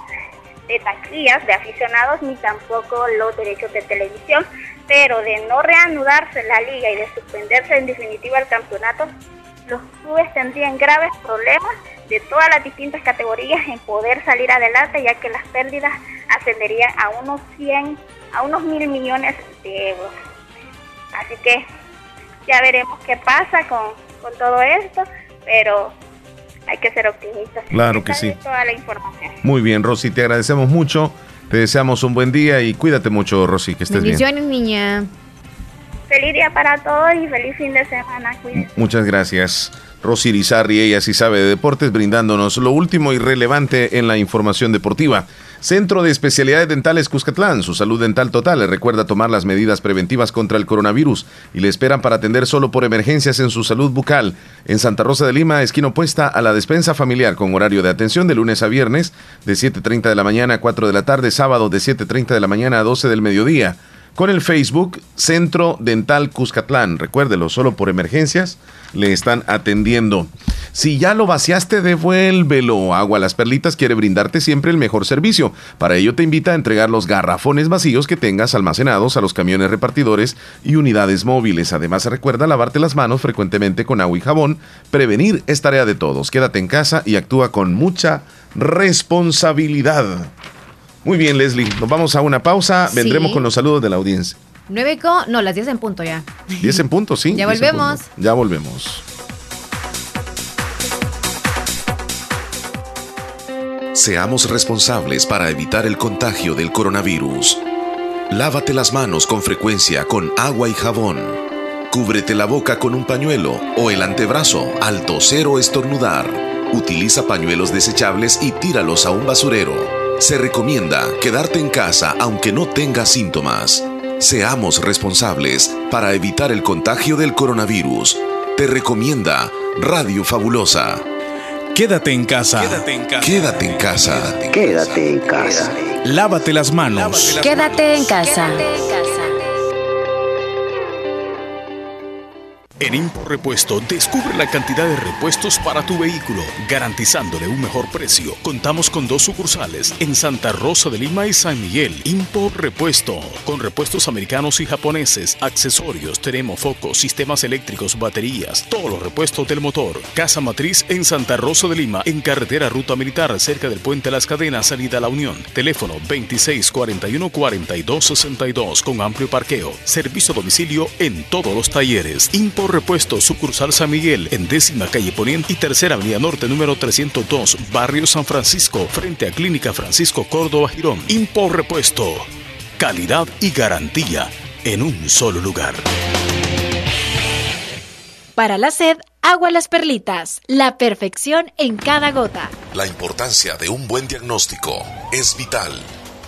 de taquillas, de aficionados, ni tampoco los derechos de televisión, pero de no reanudarse la liga y de suspenderse en definitiva el campeonato, los clubes tendrían graves problemas de todas las distintas categorías en poder salir adelante, ya que las pérdidas ascenderían a unos cien, a unos mil millones de euros. Así que ya veremos qué pasa con, con todo esto, pero hay que ser optimistas. Claro que sí. Toda la información. Muy bien, Rosy, te agradecemos mucho, te deseamos un buen día y cuídate mucho, Rosy, que estés bien. Bendiciones, niña. Feliz día para todos y feliz fin de semana. Cuídense. Muchas gracias. Rosy Rizarri, ella sí sabe de deportes, brindándonos lo último y relevante en la información deportiva. Centro de Especialidades Dentales Cuscatlán, su salud dental total, le recuerda tomar las medidas preventivas contra el coronavirus y le esperan para atender solo por emergencias en su salud bucal. En Santa Rosa de Lima, esquina opuesta a la despensa familiar, con horario de atención de lunes a viernes, de siete y media de la mañana a cuatro de la tarde, sábado de siete y media de la mañana a doce del mediodía. Con el Facebook Centro Dental Cuscatlán. Recuérdelo, solo por emergencias le están atendiendo. Si ya lo vaciaste, devuélvelo. Agua a Las Perlitas quiere brindarte siempre el mejor servicio. Para ello te invita a entregar los garrafones vacíos que tengas almacenados a los camiones repartidores y unidades móviles. Además, recuerda lavarte las manos frecuentemente con agua y jabón. Prevenir es tarea de todos. Quédate en casa y actúa con mucha responsabilidad. Muy bien, Leslie, nos vamos a una pausa, sí. Vendremos con los saludos de la audiencia. Nueve con, no, las diez en punto ya. Diez en punto, sí. Ya volvemos. Ya volvemos. Seamos responsables para evitar el contagio del coronavirus. Lávate las manos con frecuencia con agua y jabón. Cúbrete la boca con un pañuelo o el antebrazo al toser o estornudar. Utiliza pañuelos desechables y tíralos a un basurero. Se recomienda quedarte en casa aunque no tengas síntomas. Seamos responsables para evitar el contagio del coronavirus. Te recomienda Radio Fabulosa. Quédate en casa. Quédate en casa. Quédate en casa. Quédate en casa. Lávate las manos. Quédate en casa. En Imporrepuesto, descubre la cantidad de repuestos para tu vehículo, garantizándole un mejor precio. Contamos con dos sucursales en Santa Rosa de Lima y San Miguel. Imporrepuesto, con repuestos americanos y japoneses, accesorios, termofocos, sistemas eléctricos, baterías, todos los repuestos del motor. Casa Matriz en Santa Rosa de Lima, en carretera Ruta Militar, cerca del Puente Las Cadenas, salida a La Unión. Teléfono veintiséis cuarenta y uno cuarenta y dos sesenta y dos, con amplio parqueo. Servicio a domicilio en todos los talleres. Impor Repuesto, sucursal San Miguel, en décima calle Poniente y tercera avenida norte, número trescientos dos, barrio San Francisco, frente a Clínica Francisco Córdoba Girón. Imporrepuesto, calidad y garantía en un solo lugar. Para la sed, agua a Las Perlitas, la perfección en cada gota. La importancia de un buen diagnóstico es vital.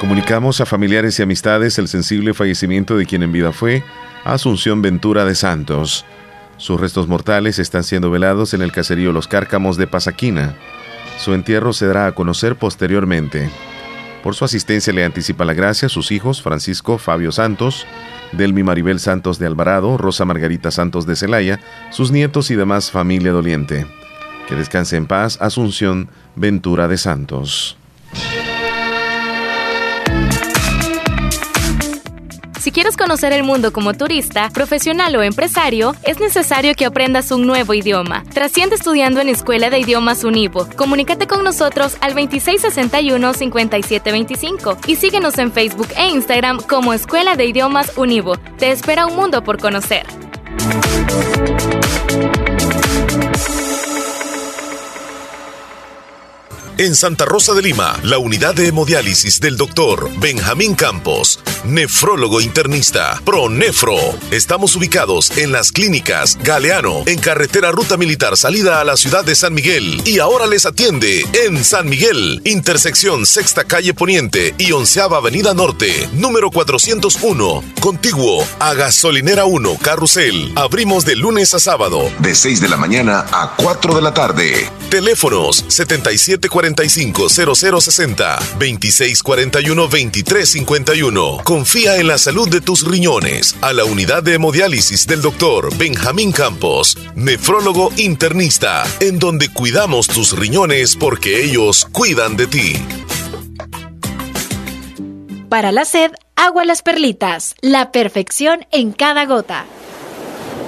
Comunicamos a familiares y amistades el sensible fallecimiento de quien en vida fue Asunción Ventura de Santos. Sus restos mortales están siendo velados en el caserío Los Cárcamos de Pasaquina. Su entierro se dará a conocer posteriormente. Por su asistencia le anticipa la gracia sus hijos Francisco Fabio Santos, Delmi Maribel Santos de Alvarado, Rosa Margarita Santos de Celaya, sus nietos y demás familia doliente. Que descanse en paz Asunción Ventura de Santos. Si quieres conocer el mundo como turista, profesional o empresario, es necesario que aprendas un nuevo idioma. Trasciende estudiando en Escuela de Idiomas Univo. Comunícate con nosotros al veintiséis sesenta y uno cincuenta y siete veinticinco y síguenos en Facebook e Instagram como Escuela de Idiomas Univo. Te espera un mundo por conocer. En Santa Rosa de Lima, la unidad de hemodiálisis del doctor Benjamín Campos, nefrólogo internista, ProNefro. Estamos ubicados en las clínicas Galeano, en carretera Ruta Militar, salida a la ciudad de San Miguel. Y ahora les atiende en San Miguel, intersección Sexta Calle Poniente y Onceava Avenida Norte, número cuatrocientos uno, contiguo a Gasolinera uno, Carrusel. Abrimos de lunes a sábado, de seis de la mañana a cuatro de la tarde. Teléfonos setenta y siete cuarenta veintiséis cuarenta y cinco cero cero sesenta, veintiséis cuarenta y uno veintitrés cincuenta y uno. Confía en la salud de tus riñones a la unidad de hemodiálisis del doctor Benjamín Campos, nefrólogo internista, en donde cuidamos tus riñones porque ellos cuidan de ti. Para la sed, agua a Las Perlitas, la perfección en cada gota.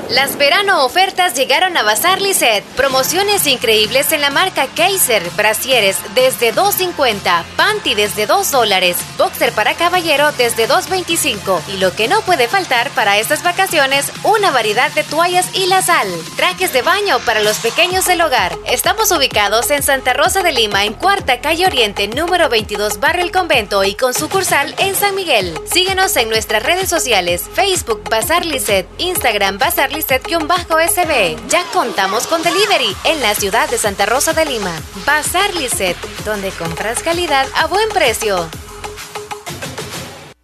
Las verano ofertas llegaron a Bazar Lizet. Promociones increíbles en la marca Kaiser, brasieres desde dos cincuenta, panty desde dos dólares, boxer para caballero desde dos veinticinco. Y lo que no puede faltar para estas vacaciones, una variedad de toallas y la sal. Trajes de baño para los pequeños del hogar. Estamos ubicados en Santa Rosa de Lima, en Cuarta Calle Oriente, número veintidós, Barrio El Convento, y con sucursal en San Miguel. Síguenos en nuestras redes sociales, Facebook Bazar Lizet, Instagram Bazar Lizet Lizet-S B. Ya contamos con delivery en la ciudad de Santa Rosa de Lima. Bazar Lizet, donde compras calidad a buen precio.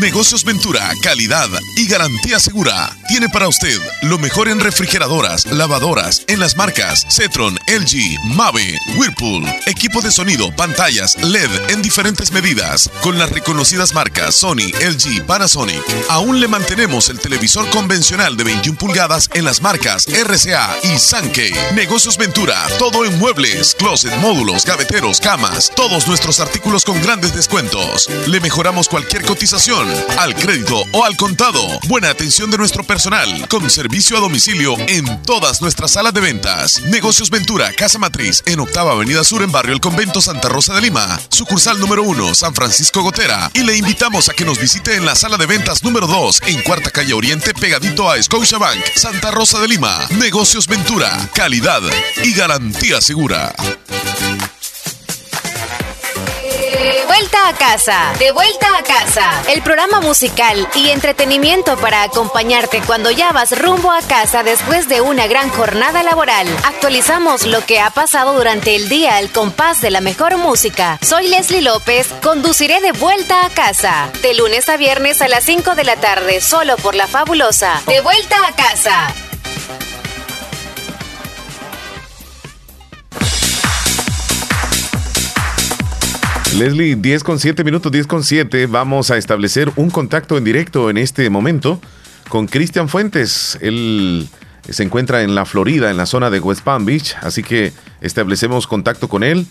Negocios Ventura, calidad y garantía segura. Tiene para usted lo mejor en refrigeradoras, lavadoras, en las marcas Cetron, L G, Mave, Whirlpool. Equipo de sonido, pantallas, L E D en diferentes medidas, con las reconocidas marcas Sony, L G, Panasonic. Aún le mantenemos el televisor convencional de veintiuna pulgadas en las marcas R C A y Sankey. Negocios Ventura, todo en muebles, closet, módulos, gaveteros, camas. Todos nuestros artículos con grandes descuentos. Le mejoramos cualquier cotización al crédito o al contado. Buena atención de nuestro personal, con servicio a domicilio en todas nuestras salas de ventas. Negocios Ventura, Casa Matriz, en Octava Avenida Sur, en Barrio El Convento, Santa Rosa de Lima. Sucursal número uno, San Francisco Gotera. Y le invitamos a que nos visite en la sala de ventas número dos, en Cuarta Calle Oriente, pegadito a Scotiabank, Santa Rosa de Lima. Negocios Ventura, calidad y garantía segura. De vuelta a casa, de vuelta a casa. El programa musical y entretenimiento para acompañarte cuando ya vas rumbo a casa después de una gran jornada laboral. Actualizamos lo que ha pasado durante el día al compás de la mejor música. Soy Leslie López, conduciré De Vuelta a Casa, de lunes a viernes a las cinco de la tarde, solo por La Fabulosa. De vuelta a casa. Leslie, diez con siete minutos, diez con siete. Vamos a establecer un contacto en directo en este momento con Cristian Fuentes. Él se encuentra en la Florida, en la zona de West Palm Beach, así que establecemos contacto con él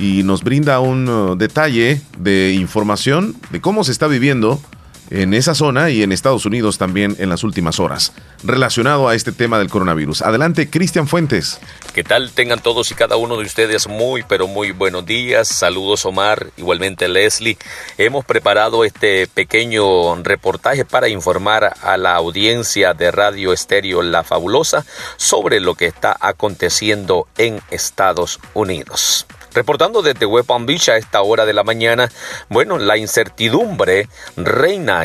y nos brinda un uh, detalle de información de cómo se está viviendo en esa zona y en Estados Unidos también en las últimas horas, relacionado a este tema del coronavirus. Adelante, Cristian Fuentes. ¿Qué tal? Tengan todos y cada uno de ustedes muy, pero muy buenos días. Saludos, Omar, igualmente Leslie. Hemos preparado este pequeño reportaje para informar a la audiencia de Radio Estéreo La Fabulosa sobre lo que está aconteciendo en Estados Unidos. Reportando desde West Palm Beach a esta hora de la mañana, bueno, la incertidumbre reina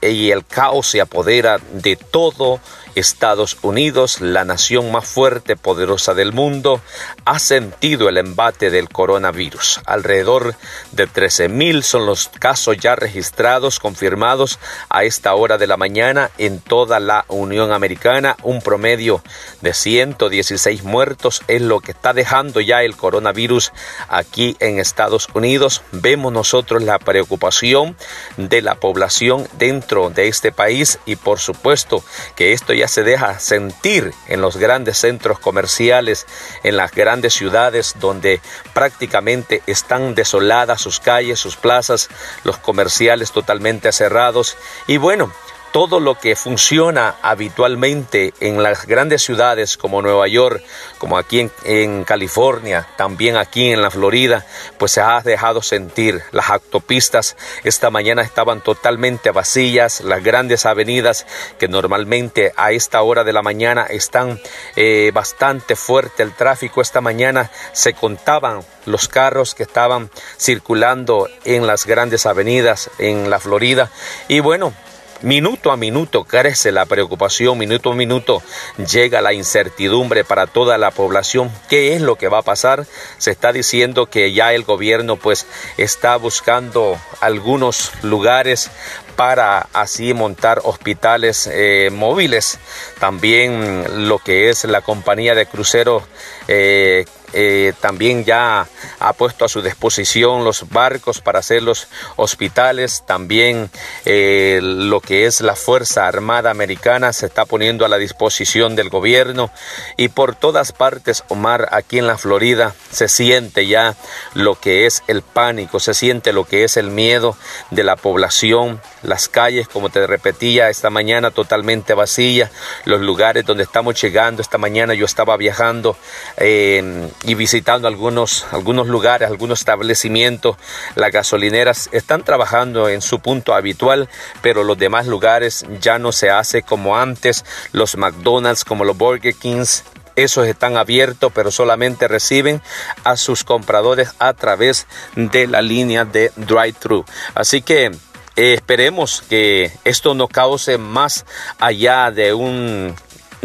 y el caos se apodera de todo Estados Unidos, la nación más fuerte, poderosa del mundo, ha sentido el embate del coronavirus. Alrededor de trece mil son los casos ya registrados, confirmados a esta hora de la mañana en toda la Unión Americana. Un promedio de ciento dieciséis muertos es lo que está dejando ya el coronavirus aquí en Estados Unidos. Vemos nosotros la preocupación de la población dentro de este país y por supuesto que esto ya Ya se deja sentir en los grandes centros comerciales, en las grandes ciudades donde prácticamente están desoladas sus calles, sus plazas, los comerciales totalmente cerrados. Y bueno, todo lo que funciona habitualmente en las grandes ciudades como Nueva York, como aquí en, en California, también aquí en la Florida, pues se ha dejado sentir. Las autopistas esta mañana estaban totalmente vacías, las grandes avenidas que normalmente a esta hora de la mañana están eh, bastante fuerte el tráfico. Esta mañana se contaban los carros que estaban circulando en las grandes avenidas en la Florida. Y bueno, minuto a minuto crece la preocupación, minuto a minuto llega la incertidumbre para toda la población. ¿Qué es lo que va a pasar? Se está diciendo que ya el gobierno pues está buscando algunos lugares para así montar hospitales eh, móviles. También lo que es la compañía de cruceros eh, Eh, también ya ha puesto a su disposición los barcos para hacer los hospitales. También eh, lo que es la Fuerza Armada Americana se está poniendo a la disposición del gobierno. Y por todas partes, Omar, aquí en la Florida se siente ya lo que es el pánico, se siente lo que es el miedo de la población. Las calles, como te repetía, esta mañana totalmente vacías. Los lugares donde estamos llegando, esta mañana yo estaba viajando eh, y visitando algunos, algunos lugares, algunos establecimientos. Las gasolineras están trabajando en su punto habitual, pero los demás lugares ya no se hace como antes. Los McDonald's, como los Burger Kings, esos están abiertos, pero solamente reciben a sus compradores a través de la línea de drive-thru. Así que eh, esperemos que esto no cause más allá de un...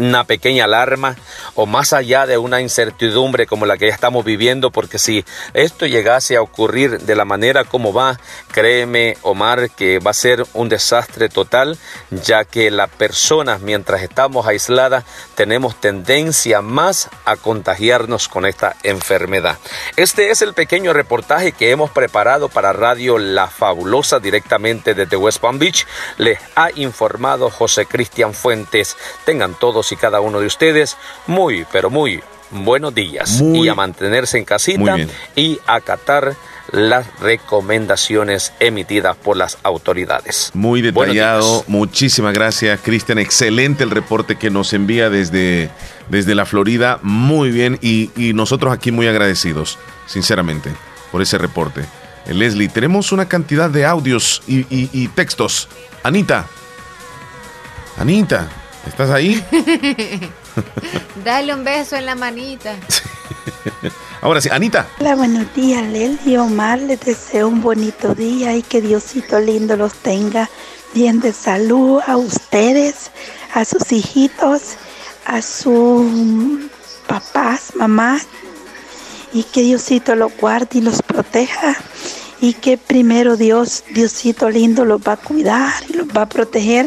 una pequeña alarma o más allá de una incertidumbre como la que ya estamos viviendo, porque si esto llegase a ocurrir de la manera como va, créeme, Omar, que va a ser un desastre total, ya que las personas, mientras estamos aisladas, tenemos tendencia más a contagiarnos con esta enfermedad. Este es el pequeño reportaje que hemos preparado para Radio La Fabulosa, directamente desde West Palm Beach. Les ha informado José Cristian Fuentes. Tengan todos y cada uno de ustedes muy, pero muy buenos días, muy, y a mantenerse en casita y acatar las recomendaciones emitidas por las autoridades. Muy detallado, muchísimas gracias, Cristian. Excelente el reporte que nos envía desde, desde la Florida, muy bien, y, y nosotros aquí muy agradecidos, sinceramente, por ese reporte. Leslie, tenemos una cantidad de audios y, y, y textos. Anita, Anita, ¿estás ahí? Dale un beso en la manita. Ahora sí, Anita. Hola, buenos días, Lel y Omar. Les deseo un bonito día y que Diosito lindo los tenga bien de salud a ustedes, a sus hijitos, a sus papás, mamás, y que Diosito los guarde y los proteja. Y que primero Dios, Diosito lindo, los va a cuidar y los va a proteger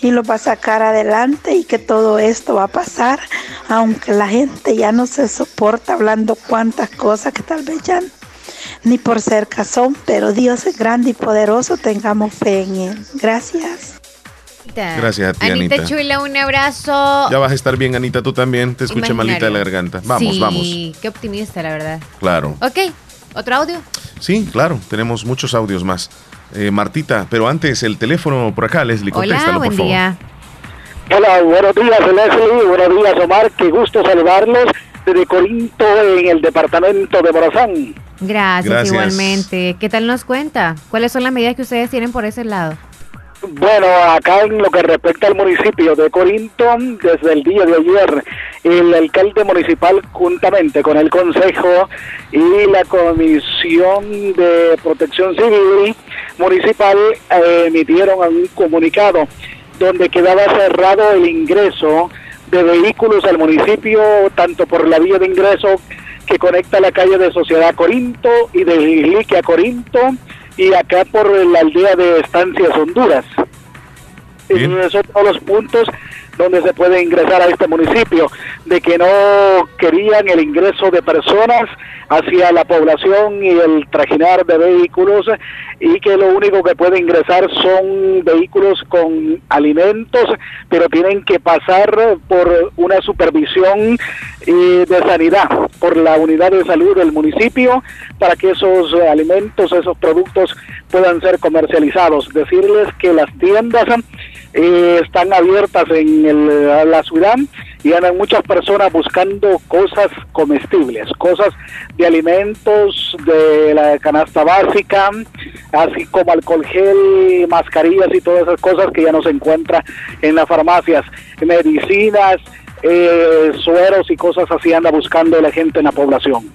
y los va a sacar adelante, y que todo esto va a pasar, aunque la gente ya no se soporta hablando cuantas cosas que tal vez ya ni por cerca son, pero Dios es grande y poderoso, tengamos fe en Él. Gracias. Gracias a ti, Anita. Anita chula, un abrazo. Ya vas a estar bien, Anita, tú también. Te escuché malita de la garganta. Vamos, sí, vamos. Sí, qué optimista, la verdad. Claro. Ok. ¿Otro audio? Sí, claro, tenemos muchos audios más. Eh, Martita, pero antes el teléfono por acá, Leslie, contéstalo, por favor. Hola, buen día. Hola, buenos días, Leslie, buenos días, Omar, qué gusto saludarlos desde Corinto, en el departamento de Morazán. Gracias, Gracias, igualmente. ¿Qué tal nos cuenta? ¿Cuáles son las medidas que ustedes tienen por ese lado? Bueno, acá en lo que respecta al municipio de Corinto, desde el día de ayer, el alcalde municipal, juntamente con el Consejo y la Comisión de Protección Civil Municipal, eh, emitieron un comunicado donde quedaba cerrado el ingreso de vehículos al municipio, tanto por la vía de ingreso que conecta la calle de Sociedad Corinto y de Islique a Corinto, y acá por la aldea de Estancias Honduras. Bien. Y son todos los puntos donde se puede ingresar a este municipio, de que no querían el ingreso de personas hacia la población y el trajinar de vehículos, y que lo único que puede ingresar son vehículos con alimentos, pero tienen que pasar por una supervisión eh, de sanidad, por la unidad de salud del municipio, para que esos alimentos, esos productos puedan ser comercializados. Decirles que las tiendas eh, están abiertas en el, la ciudad y andan muchas personas buscando cosas comestibles, cosas de alimentos, de la canasta básica, así como alcohol gel, mascarillas y todas esas cosas que ya no se encuentra en las farmacias, medicinas, eh, sueros y cosas así anda buscando la gente en la población.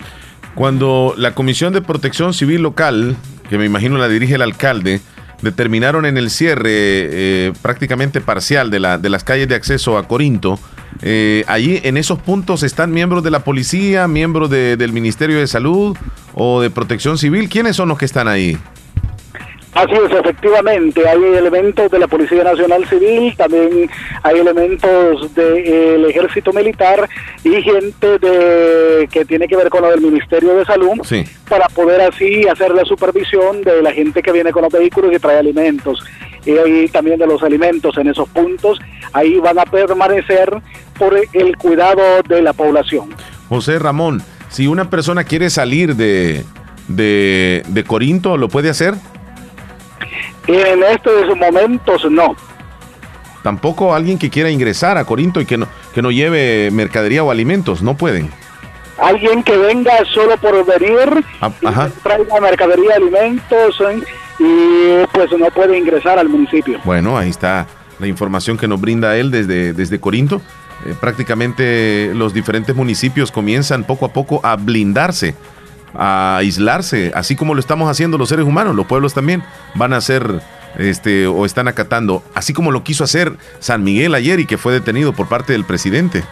Cuando la Comisión de Protección Civil Local, que me imagino la dirige el alcalde, determinaron en el cierre eh, prácticamente parcial de, la, de las calles de acceso a Corinto, eh, allí en esos puntos están miembros de la policía, miembros de, del Ministerio de Salud o de Protección Civil. ¿Quiénes son los que están ahí? Así es, efectivamente, hay elementos de la Policía Nacional Civil, también hay elementos del Ejército Militar y gente de que tiene que ver con lo del Ministerio de Salud, sí, para poder así hacer la supervisión de la gente que viene con los vehículos y trae alimentos. Y ahí también de los alimentos en esos puntos, ahí van a permanecer por el cuidado de la población. José Ramón, si una persona quiere salir de, de, de Corinto, ¿lo puede hacer? En estos momentos no. Tampoco alguien que quiera ingresar a Corinto y que no, que no lleve mercadería o alimentos, no pueden. Alguien que venga solo por venir, ah, y traiga mercadería, alimentos, y pues no puede ingresar al municipio. Bueno, ahí está la información que nos brinda él desde, desde Corinto. Eh, prácticamente los diferentes municipios comienzan poco a poco a blindarse, a aislarse, así como lo estamos haciendo los seres humanos, los pueblos también van a hacer, este, o están acatando, así como lo quiso hacer San Miguel ayer y que fue detenido por parte del presidente.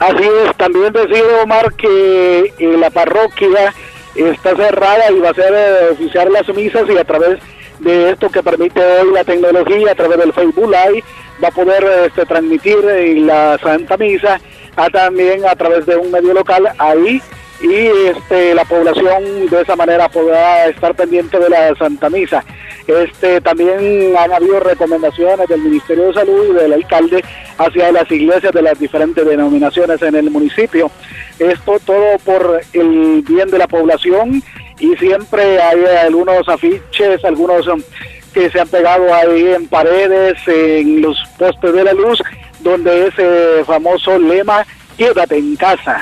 Así es, también decía Omar que eh, la parroquia está cerrada y va a ser eh, oficiar las misas, y a través de esto que permite hoy la tecnología, a través del Facebook Live, va a poder este, transmitir eh, la Santa Misa a, también a través de un medio local ahí. Y este, la población de esa manera podrá estar pendiente de la Santa Misa. Este, también han habido recomendaciones del Ministerio de Salud y del alcalde hacia las iglesias de las diferentes denominaciones en el municipio. Esto todo por el bien de la población, y siempre hay algunos afiches, algunos que se han pegado ahí en paredes, en los postes de la luz, donde ese famoso lema, quédate en casa.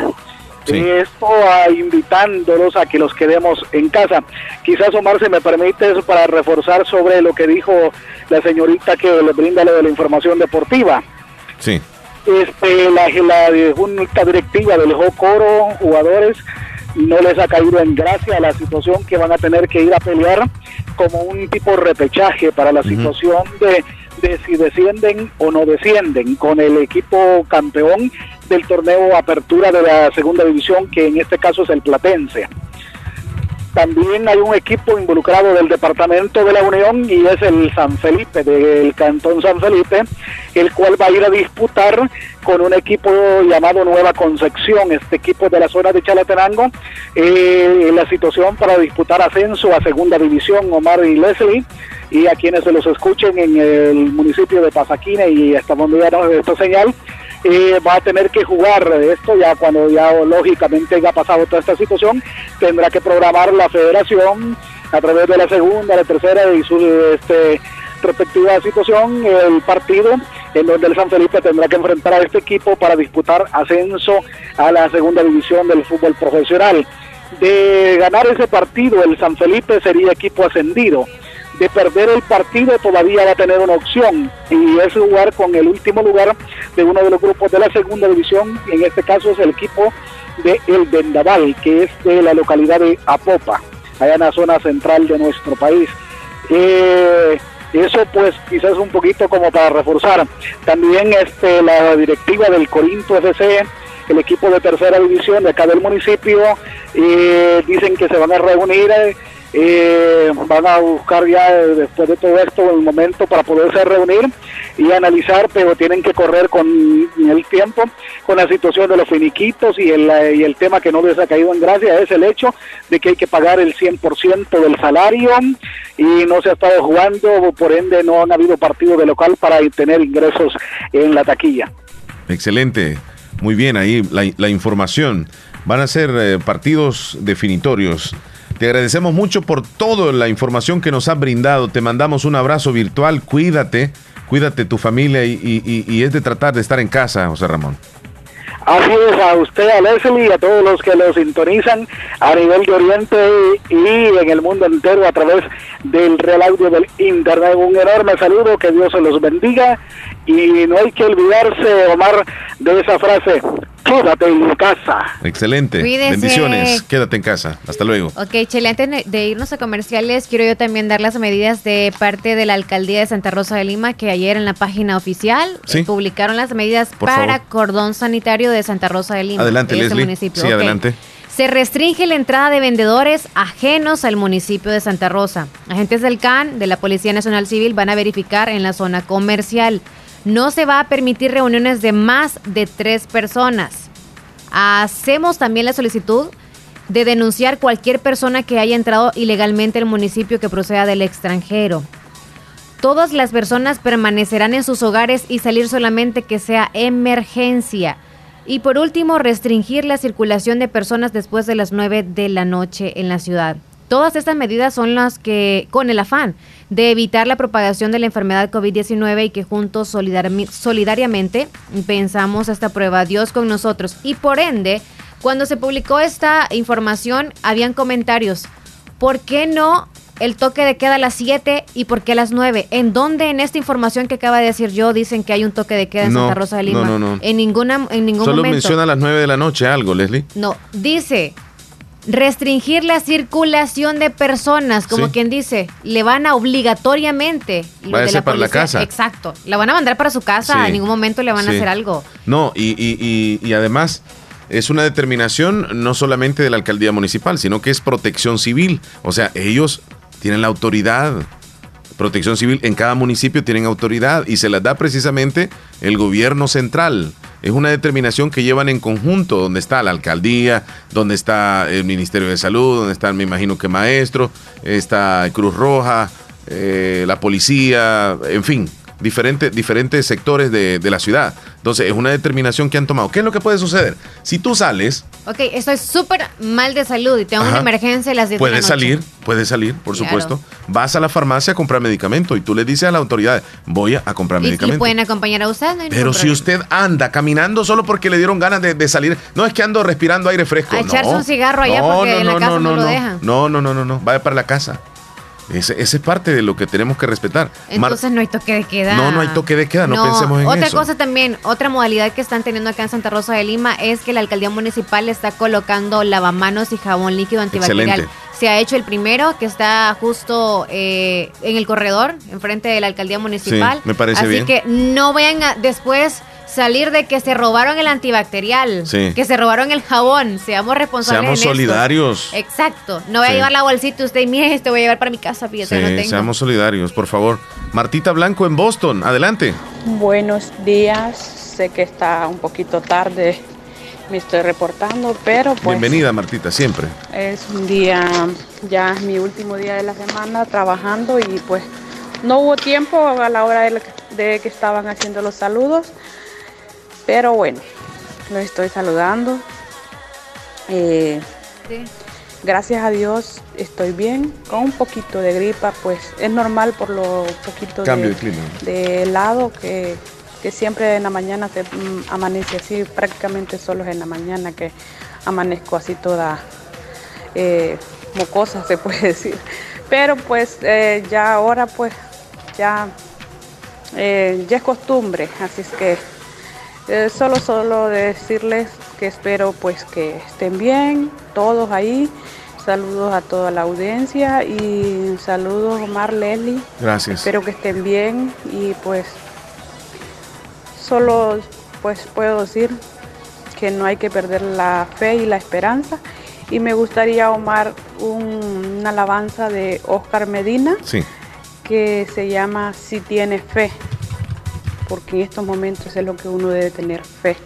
Sí. Esto a, invitándolos a que los quedemos en casa. Quizás, Omar, si me permites, para reforzar sobre lo que dijo la señorita que le brinda lo de la información deportiva. Sí. Este, la, la, la directiva del Jocoro, jugadores, no les ha caído en gracia la situación que van a tener que ir a pelear como un tipo de repechaje para la uh-huh. situación de, de si descienden o no descienden con el equipo campeón del torneo Apertura de la Segunda División, que en este caso es el Platense. También hay un equipo involucrado del Departamento de La Unión, y es el San Felipe, del Cantón San Felipe, el cual va a ir a disputar con un equipo llamado Nueva Concepción, este equipo de la zona de Chalatenango, eh, la situación para disputar ascenso a Segunda División, Omar y Leslie, y a quienes se los escuchen en el municipio de Pasaquina y hasta donde ya nos esta señal, Eh, va a tener que jugar esto ya cuando ya lógicamente haya pasado toda esta situación. Tendrá que programar la federación a través de la segunda, la tercera y su este, respectiva situación el partido en donde el San Felipe tendrá que enfrentar a este equipo para disputar ascenso a la segunda división del fútbol profesional. De ganar ese partido, el San Felipe sería equipo ascendido. De perder el partido, todavía va a tener una opción, y es jugar con el último lugar de uno de los grupos de la segunda división, en este caso es el equipo de El Vendaval, que es de la localidad de Apopa, allá en la zona central de nuestro país. Eh, eso pues quizás un poquito como para reforzar. También este, la directiva del Corinto F C, el equipo de tercera división de acá del municipio, eh, dicen que se van a reunir, eh, Eh, van a buscar ya después de todo esto el momento para poderse reunir y analizar, pero tienen que correr con el tiempo, con la situación de los finiquitos, y el, y el tema que no les ha caído en gracia es el hecho de que hay que pagar el cien por ciento del salario y no se ha estado jugando, por ende no han habido partido de local para tener ingresos en la taquilla. Excelente, muy bien ahí la, la información. Van a ser eh, partidos definitorios Te agradecemos mucho por toda la información que nos has brindado. Te mandamos un abrazo virtual. Cuídate, cuídate tu familia y, y, y es de tratar de estar en casa, José Ramón. Así es, a usted, a Leslie y a todos los que lo sintonizan a nivel de Oriente y en el mundo entero a través del Real Audio del Internet. Un enorme saludo, que Dios se los bendiga y no hay que olvidarse, Omar, de esa frase, quédate en casa. Excelente. Cuídese. Bendiciones, quédate en casa. Hasta luego. Ok, Chele, antes de irnos a comerciales, quiero yo también dar las medidas de parte de la Alcaldía de Santa Rosa de Lima, que ayer en la página oficial ¿Sí? publicaron las medidas Por para favor. Cordón sanitario de Santa Rosa de Lima. Adelante, de este Leslie. Municipio. Sí, okay. Adelante. Se restringe la entrada de vendedores ajenos al municipio de Santa Rosa. Agentes del C A N, de la Policía Nacional Civil, van a verificar en la zona comercial. No se va a permitir reuniones de más de tres personas. Hacemos también la solicitud de denunciar cualquier persona que haya entrado ilegalmente al municipio que proceda del extranjero. Todas las personas permanecerán en sus hogares y salir solamente que sea emergencia. Y por último, restringir la circulación de personas después de las nueve de la noche en la ciudad. Todas estas medidas son las que, con el afán de evitar la propagación de la enfermedad COVID diecinueve y que juntos solidar- solidariamente pensamos esta prueba, Dios con nosotros. Y por ende, cuando se publicó esta información, habían comentarios. ¿Por qué no el toque de queda a las siete y por qué a las nueve? ¿En dónde en esta información que acaba de decir yo dicen que hay un toque de queda en no, Santa Rosa de Lima? No, no, no. En, ninguna, en ningún Solo momento. Solo menciona a las nueve de la noche algo, Leslie. No, dice... Restringir la circulación de personas, como sí. quien dice, le van a obligatoriamente va a de la para la casa. Exacto, la van a mandar para su casa, sí. en ningún momento le van sí. a hacer algo. No, y, y, y, y además es una determinación no solamente de la alcaldía municipal, sino que es Protección Civil, o sea, ellos tienen la autoridad. Protección Civil en cada municipio tienen autoridad y se las da precisamente el gobierno central. Es una determinación que llevan en conjunto, donde está la alcaldía, donde está el Ministerio de Salud, donde están, me imagino que maestros, está Cruz Roja, eh, la policía, en fin, diferentes, diferentes sectores de, de la ciudad. Entonces, es una determinación que han tomado. ¿Qué es lo que puede suceder? Si tú sales... Ok, estoy súper mal de salud y tengo ajá, una emergencia a las diez de la noche. Puedes salir, puedes salir, por claro. supuesto. Vas a la farmacia a comprar medicamento y tú le dices a la autoridad, voy a comprar medicamento. Y, y pueden acompañar a usted. No hay Pero si usted anda caminando solo porque le dieron ganas de, de salir, no es que ando respirando aire fresco. A no, echarse un cigarro allá no, porque no, en la no, casa no, no, no lo dejan. No, no, no, no, no, vaya para la casa. Esa es parte de lo que tenemos que respetar. Entonces Mar- no hay toque de queda. No, no hay toque de queda, no, no pensemos en otra eso. Otra cosa también, otra modalidad que están teniendo acá en Santa Rosa de Lima es que la alcaldía municipal está colocando lavamanos y jabón líquido antibacterial. Excelente. Se ha hecho el primero, que está justo eh, en el corredor, enfrente de la alcaldía municipal. Sí, me parece Así bien. Así que no vayan a, después... salir de que se robaron el antibacterial, sí. que se robaron el jabón, seamos responsables. Seamos solidarios. Esto. Exacto, no voy sí. a llevar la bolsita, usted mire, esto voy a llevar para mi casa, fíjate, sí, no tengo. Seamos solidarios, por favor. Martita Blanco en Boston, adelante. Buenos días, sé que está un poquito tarde, me estoy reportando, pero pues... Bienvenida, Martita, siempre. Es un día, ya es mi último día de la semana trabajando y pues no hubo tiempo a la hora de, la, de que estaban haciendo los saludos. Pero bueno, los estoy saludando. Eh, sí. Gracias a Dios estoy bien. Con un poquito de gripa, pues es normal por lo poquito de, de helado que, que siempre en la mañana se um, amanece así. Prácticamente solo es en la mañana que amanezco así toda eh, mocosa, se puede decir. Pero pues eh, ya ahora pues ya, eh, ya es costumbre, así es que... Eh, solo, solo decirles que espero pues que estén bien, todos ahí. Saludos a toda la audiencia y saludos Omar, Leslie. Gracias. Espero que estén bien y pues solo pues puedo decir que no hay que perder la fe y la esperanza. Y me gustaría, Omar, un, una alabanza de Oscar Medina sí. que se llama Si Tienes Fe. Porque en estos momentos es lo que uno debe tener fe.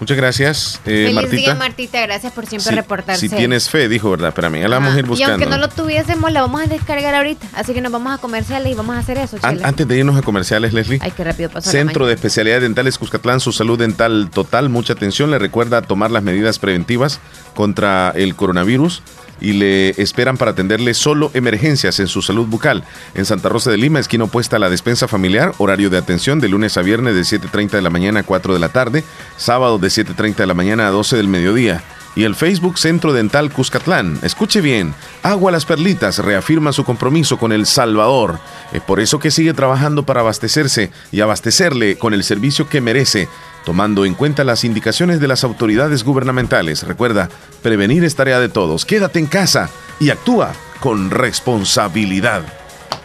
Muchas gracias, eh, Feliz Martita. Día, Martita, gracias por siempre sí, reportarse. Si tienes fe, dijo, ¿verdad? Pero a mí la vamos a ir buscando. Y aunque no lo tuviésemos, la vamos a descargar ahorita. Así que nos vamos a comerciales y vamos a hacer eso, An- Antes de irnos a comerciales, Leslie. Ay, qué rápido pasó. Centro de Especialidades Dentales Cuscatlán, su salud dental total. Mucha atención, le recuerda tomar las medidas preventivas contra el coronavirus. y le esperan para atenderle solo emergencias en su salud bucal. En Santa Rosa de Lima, esquina opuesta a la despensa familiar, horario de atención de lunes a viernes de siete y media de la mañana a cuatro de la tarde, sábado de siete y media de la mañana a doce del mediodía. Y el Facebook Centro Dental Cuscatlán. Escuche bien, Agua a Las Perlitas reafirma su compromiso con El Salvador. Es por eso que sigue trabajando para abastecerse y abastecerle con el servicio que merece, tomando en cuenta las indicaciones de las autoridades gubernamentales. Recuerda, prevenir es tarea de todos. Quédate en casa y actúa con responsabilidad.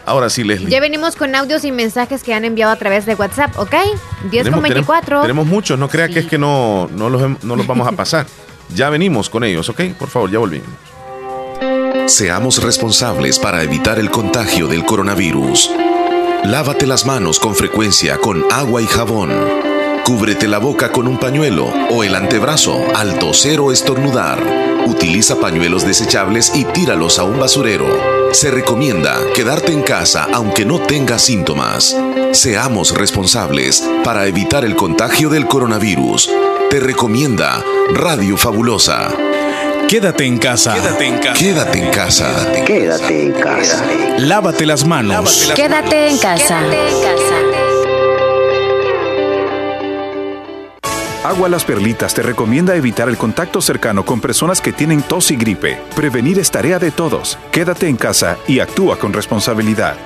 Ahora sí, Leslie. Ya venimos con audios y mensajes que han enviado a través de WhatsApp, ¿ok? diez con veinticuatro. Tenemos muchos, no crea sí. que es que no, no, los, no los vamos a pasar. Ya venimos con ellos, ¿ok? Por favor, ya volvimos. Seamos responsables para evitar el contagio del coronavirus. Lávate las manos con frecuencia con agua y jabón. Cúbrete la boca con un pañuelo o el antebrazo al toser o estornudar. Utiliza pañuelos desechables y tíralos a un basurero. Se recomienda quedarte en casa aunque no tengas síntomas. Seamos responsables para evitar el contagio del coronavirus. Te recomienda Radio Fabulosa. Quédate en casa. Quédate en casa. Quédate en casa. Quédate en casa. Lávate las manos. Quédate en casa. Agua a Las Perlitas te recomienda evitar el contacto cercano con personas que tienen tos y gripe. Prevenir es tarea de todos. Quédate en casa y actúa con responsabilidad.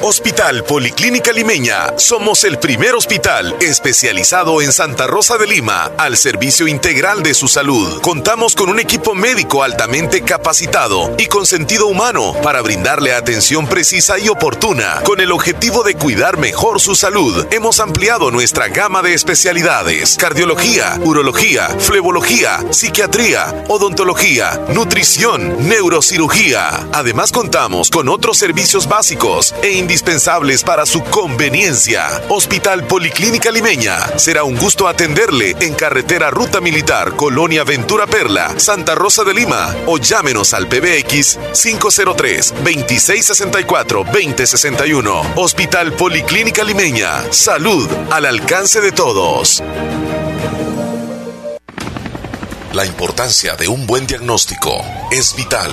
Hospital Policlínica Limeña. Somos el primer hospital especializado en Santa Rosa de Lima al servicio integral de su salud. Contamos con un equipo médico altamente capacitado y con sentido humano para brindarle atención precisa y oportuna. Con el objetivo de cuidar mejor su salud, hemos ampliado nuestra gama de especialidades: cardiología, urología, flebología, psiquiatría, odontología, nutrición, neurocirugía. Además, contamos con otros servicios básicos e indispensables Indispensables para su conveniencia. Hospital Policlínica Limeña. Será un gusto atenderle en carretera Ruta Militar, Colonia Ventura Perla, Santa Rosa de Lima, o llámenos al P B X cinco cero tres, veintiséis sesenta y cuatro, veinte sesenta y uno. Hospital Policlínica Limeña. Salud al alcance de todos. La importancia de un buen diagnóstico es vital.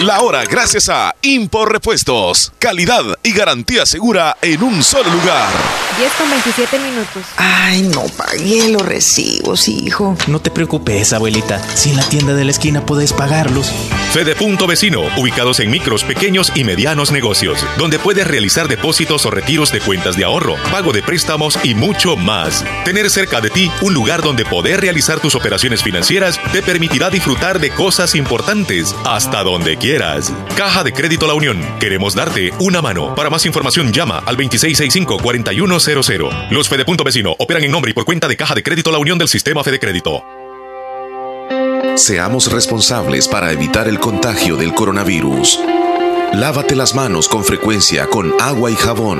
La hora gracias a Imporrepuestos. Calidad y garantía segura en un solo lugar. diez con veintisiete minutos. Ay, no pagué los recibos, hijo. No te preocupes, abuelita. Si en la tienda de la esquina podés pagarlos. Fede Punto Vecino, ubicados en micros, pequeños y medianos negocios, donde puedes realizar depósitos o retiros de cuentas de ahorro, pago de préstamos y mucho más. Tener cerca de ti un lugar donde poder realizar tus operaciones financieras te permitirá disfrutar de cosas importantes hasta donde quieras. Caja de Crédito La Unión. Queremos darte una mano. Para más información, llama al veintiséis sesenta y cinco, cuarenta y uno cero cero. Los Fede Punto Vecino operan en nombre y por cuenta de Caja de Crédito La Unión del Sistema Fede Crédito. Seamos responsables para evitar el contagio del coronavirus. Lávate las manos con frecuencia con agua y jabón.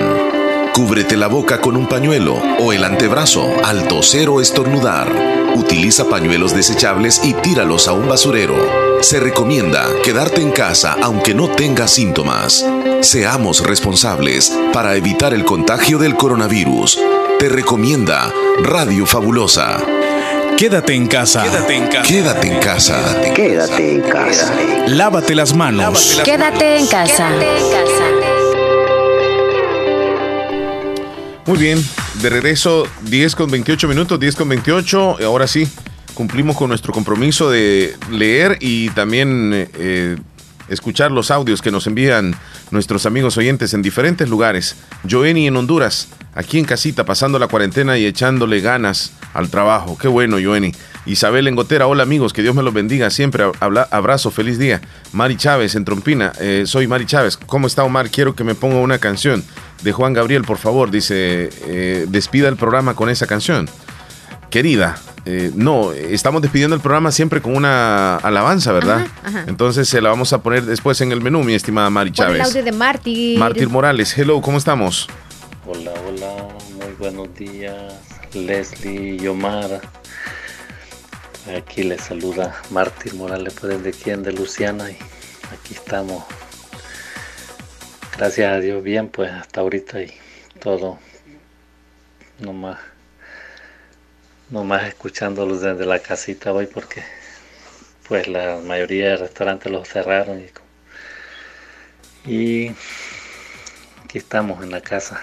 Cúbrete la boca con un pañuelo o el antebrazo al toser o estornudar. Utiliza pañuelos desechables y tíralos a un basurero. Se recomienda quedarte en casa aunque no tengas síntomas. Seamos responsables para evitar el contagio del coronavirus. Te recomienda Radio Fabulosa. Quédate en casa. Quédate en casa. Quédate en casa. Quédate en casa. Lávate las manos. Quédate en casa. Quédate en casa. Muy bien, de regreso, diez con veintiocho minutos, diez con veintiocho. Ahora sí, cumplimos con nuestro compromiso de leer y también eh, escuchar los audios que nos envían nuestros amigos oyentes en diferentes lugares. Joeni en Honduras, aquí en casita, pasando la cuarentena y echándole ganas al trabajo. Qué bueno, Joenny. Isabel en Gotera, hola amigos, que Dios me los bendiga siempre, Habla, abrazo, feliz día. Mari Chávez en Trompina, eh, soy Mari Chávez, ¿cómo está Omar? Quiero que me ponga una canción de Juan Gabriel, por favor, dice, eh, despida el programa con esa canción. Querida, eh, no, estamos despidiendo el programa siempre con una alabanza, ¿verdad? Ajá, ajá. Entonces se la vamos a poner después en el menú, mi estimada Mari Chávez. Por el audio de Mártir. Mártir Morales, hello, ¿cómo estamos? Hola, hola, muy buenos días, Leslie y Omar. Aquí les saluda Mártir Morales, pues desde aquí en de Luciana, y aquí estamos. Gracias a Dios, bien, pues hasta ahorita y todo, nomás. Nomás escuchándolos desde la casita hoy, porque pues la mayoría de restaurantes los cerraron y, y aquí estamos en la casa.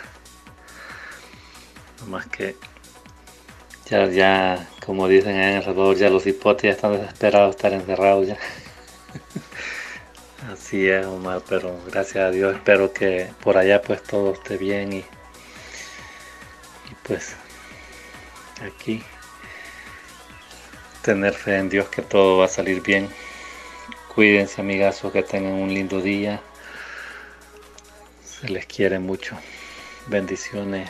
Nomás que ya, ya como dicen en El Salvador, ya los hipotes ya están desesperados de estar encerrados ya. Así es, Omar, pero gracias a Dios, espero que por allá pues todo esté bien y, y pues aquí tener fe en Dios que todo va a salir bien. Cuídense, amigazos, que tengan un lindo día. Se les quiere mucho. Bendiciones.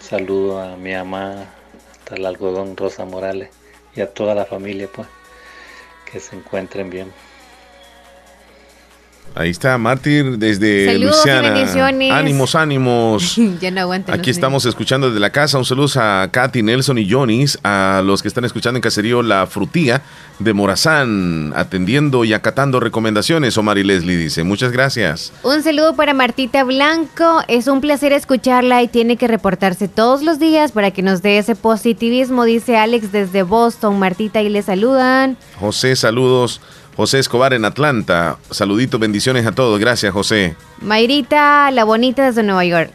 Saludo a mi mamá, hasta el algodón Rosa Morales, y a toda la familia, pues, que se encuentren bien. Ahí está, Mártir, desde saludos, Luciana. Bendiciones. Ánimos, ánimos. Ya no aguanten. Aquí estamos niños. Escuchando desde la casa. Un saludo a Katy, Nelson y Jonis, a los que están escuchando en Caserío La Frutía de Morazán, atendiendo y acatando recomendaciones. Omar y Leslie dice, muchas gracias. Un saludo para Martita Blanco. Es un placer escucharla y tiene que reportarse todos los días para que nos dé ese positivismo, dice Alex desde Boston. Martita, y le saludan. José, saludos. José Escobar en Atlanta, saluditos, bendiciones a todos, gracias José. Mayrita La Bonita desde Nueva York,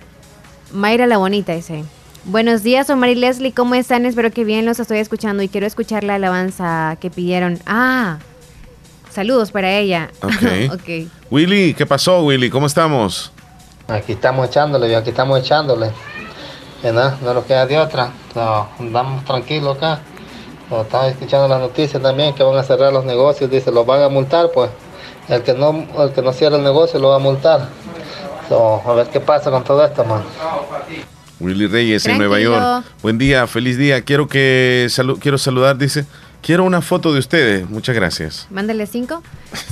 Mayra La Bonita dice, buenos días Omar y Leslie, ¿cómo están? Espero que bien, los estoy escuchando y quiero escuchar la alabanza que pidieron. Ah, saludos para ella. Okay. Okay. Willy, ¿qué pasó Willy? ¿Cómo estamos? Aquí estamos echándole, aquí estamos echándole, ¿verdad? No nos queda de otra, no, andamos tranquilos acá. Estaba escuchando las noticias también que van a cerrar los negocios, dice, los van a multar, pues el que no el que no cierra el negocio lo va a multar. So, a ver qué pasa con todo esto, man. Willy Reyes en Nueva York. Buen día, feliz día. Quiero que salu- quiero saludar, dice. Quiero una foto de ustedes. Muchas gracias. Mándale cinco.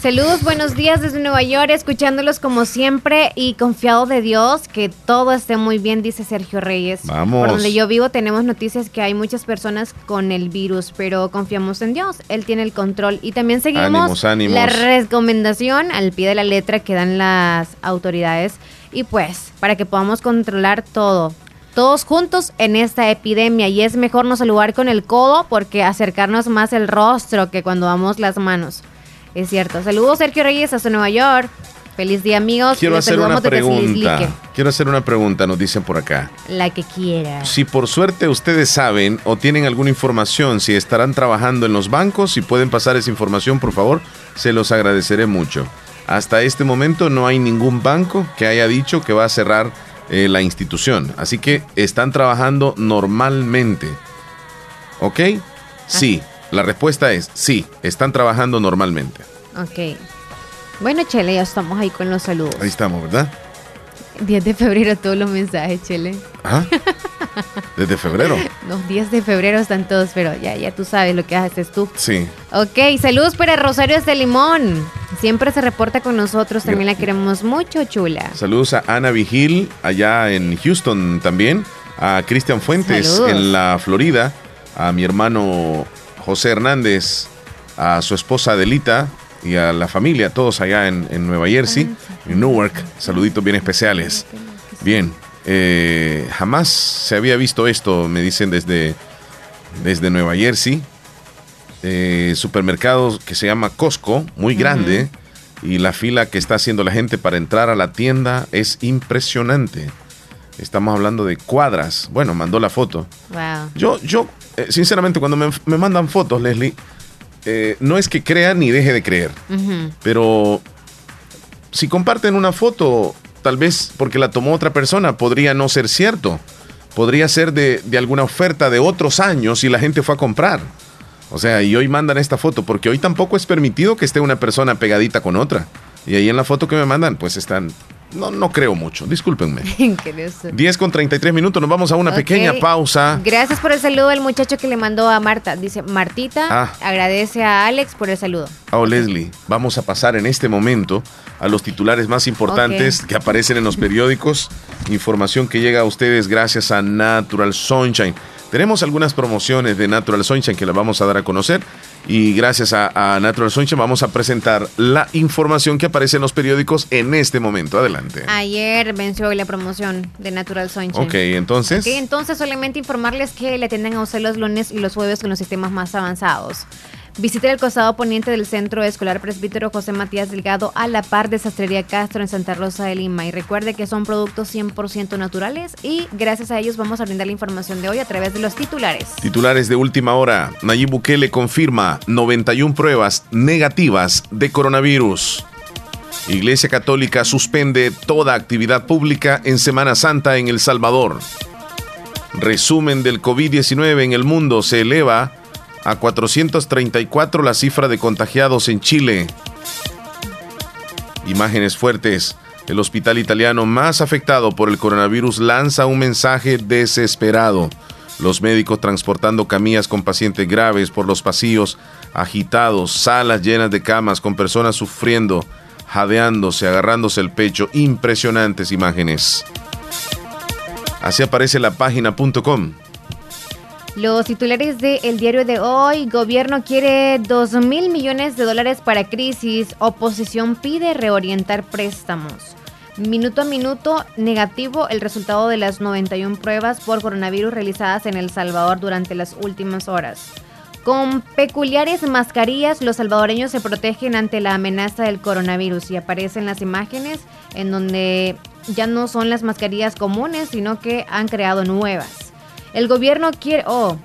Saludos, buenos días desde Nueva York, escuchándolos como siempre y confiado de Dios que todo esté muy bien, dice Sergio Reyes. Vamos. Por donde yo vivo tenemos noticias que hay muchas personas con el virus, pero confiamos en Dios. Él tiene el control. Y también seguimos ánimos, ánimos. La recomendación al pie de la letra que dan las autoridades. Y pues, para que podamos controlar todo. Todos juntos en esta epidemia, y es mejor no saludar con el codo porque acercarnos más el rostro que cuando damos las manos. Es cierto. Saludos Sergio Reyes hasta Nueva York. Feliz día amigos. Quiero hacer una pregunta. Quiero hacer una pregunta, nos dicen por acá. La que quiera. Si por suerte ustedes saben o tienen alguna información, si estarán trabajando en los bancos, si pueden pasar esa información, por favor, se los agradeceré mucho. Hasta este momento no hay ningún banco que haya dicho que va a cerrar Eh, la institución, así que están trabajando normalmente, ¿ok? Ajá. Sí, la respuesta es sí, están trabajando normalmente. Ok, bueno Chele, ya estamos ahí con los saludos. Ahí estamos, ¿verdad? diez de febrero todos los mensajes, Chele. ¿Ah? ¿Desde febrero? Los diez de febrero están todos, pero ya, ya tú sabes lo que haces tú. Sí. Ok, saludos para Rosario de Limón. Siempre se reporta con nosotros, también la queremos mucho, chula. Saludos a Ana Vigil, allá en Houston también. A Cristian Fuentes, saludos. En la Florida. A mi hermano José Hernández, a su esposa Adelita y a la familia, todos allá en, en Nueva Jersey, en Newark. Saluditos bien especiales. Bien, eh, jamás se había visto esto, me dicen desde, desde Nueva Jersey. Eh, supermercado que se llama Costco, muy grande, uh-huh. Y la fila que está haciendo la gente para entrar a la tienda es impresionante. Estamos hablando de cuadras. Bueno, mandó la foto. Wow. Yo, yo eh, sinceramente, cuando me, me mandan fotos, Leslie, Eh, no es que crea ni deje de creer, uh-huh. Pero si comparten una foto, tal vez porque la tomó otra persona, podría no ser cierto. podría ser de, de alguna oferta de otros años y la gente fue a comprar. O sea, y hoy mandan esta foto, porque hoy tampoco es permitido que esté una persona pegadita con otra. Y ahí en la foto que me mandan, pues están... No, no creo mucho, discúlpenme. diez con treinta y tres minutos, nos vamos a una okay. pequeña pausa. Gracias por el saludo al muchacho que le mandó a Marta. Dice, Martita, ah. agradece a Alex por el saludo. Oh, Leslie, vamos a pasar en este momento a los titulares más importantes okay. que aparecen en los periódicos. Información que llega a ustedes gracias a Natural Sunshine. Tenemos algunas promociones de Natural Sunshine que las vamos a dar a conocer. Y gracias a, a Natural Sunshine vamos a presentar la información que aparece en los periódicos en este momento. Adelante. Ayer venció la promoción de Natural Sunshine. Ok, entonces. Ok, entonces solamente informarles que le atienden a usted los lunes y los jueves con los sistemas más avanzados. Visite el costado poniente del Centro Escolar Presbítero José Matías Delgado a la par de Sastrería Castro en Santa Rosa de Lima. Y recuerde que son productos cien por ciento naturales y gracias a ellos vamos a brindar la información de hoy a través de los titulares. Titulares de última hora. Nayib Bukele confirma noventa y una pruebas negativas de coronavirus. Iglesia Católica suspende toda actividad pública en Semana Santa en El Salvador. Resumen del COVID diecinueve en el mundo: se eleva a cuatrocientos treinta y cuatro la cifra de contagiados en Chile. Imágenes fuertes. El hospital italiano más afectado por el coronavirus lanza un mensaje desesperado. Los médicos transportando camillas con pacientes graves por los pasillos agitados, salas llenas de camas con personas sufriendo, jadeándose, agarrándose el pecho. Impresionantes imágenes. Así aparece la página punto com. Los titulares del diario de hoy: gobierno quiere dos mil millones de dólares para crisis, oposición pide reorientar préstamos. Minuto a minuto, negativo el resultado de las noventa y una pruebas por coronavirus realizadas en El Salvador durante las últimas horas. Con peculiares mascarillas, los salvadoreños se protegen ante la amenaza del coronavirus y aparecen las imágenes en donde ya no son las mascarillas comunes, sino que han creado nuevas. El gobierno quiere... Oh,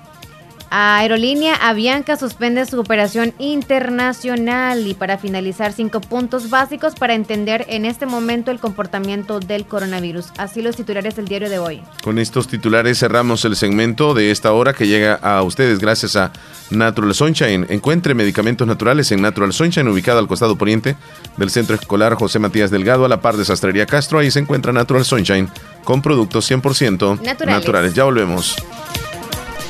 Aerolínea Avianca suspende su operación internacional. Y para finalizar, cinco puntos básicos para entender en este momento el comportamiento del coronavirus. Así los titulares del diario de hoy. Con estos titulares cerramos el segmento de esta hora que llega a ustedes gracias a Natural Sunshine. Encuentre medicamentos naturales en Natural Sunshine, ubicada al costado poniente del Centro Escolar José Matías Delgado, a la par de Sastrería Castro. Ahí se encuentra Natural Sunshine con productos cien por ciento naturales. naturales. Ya volvemos.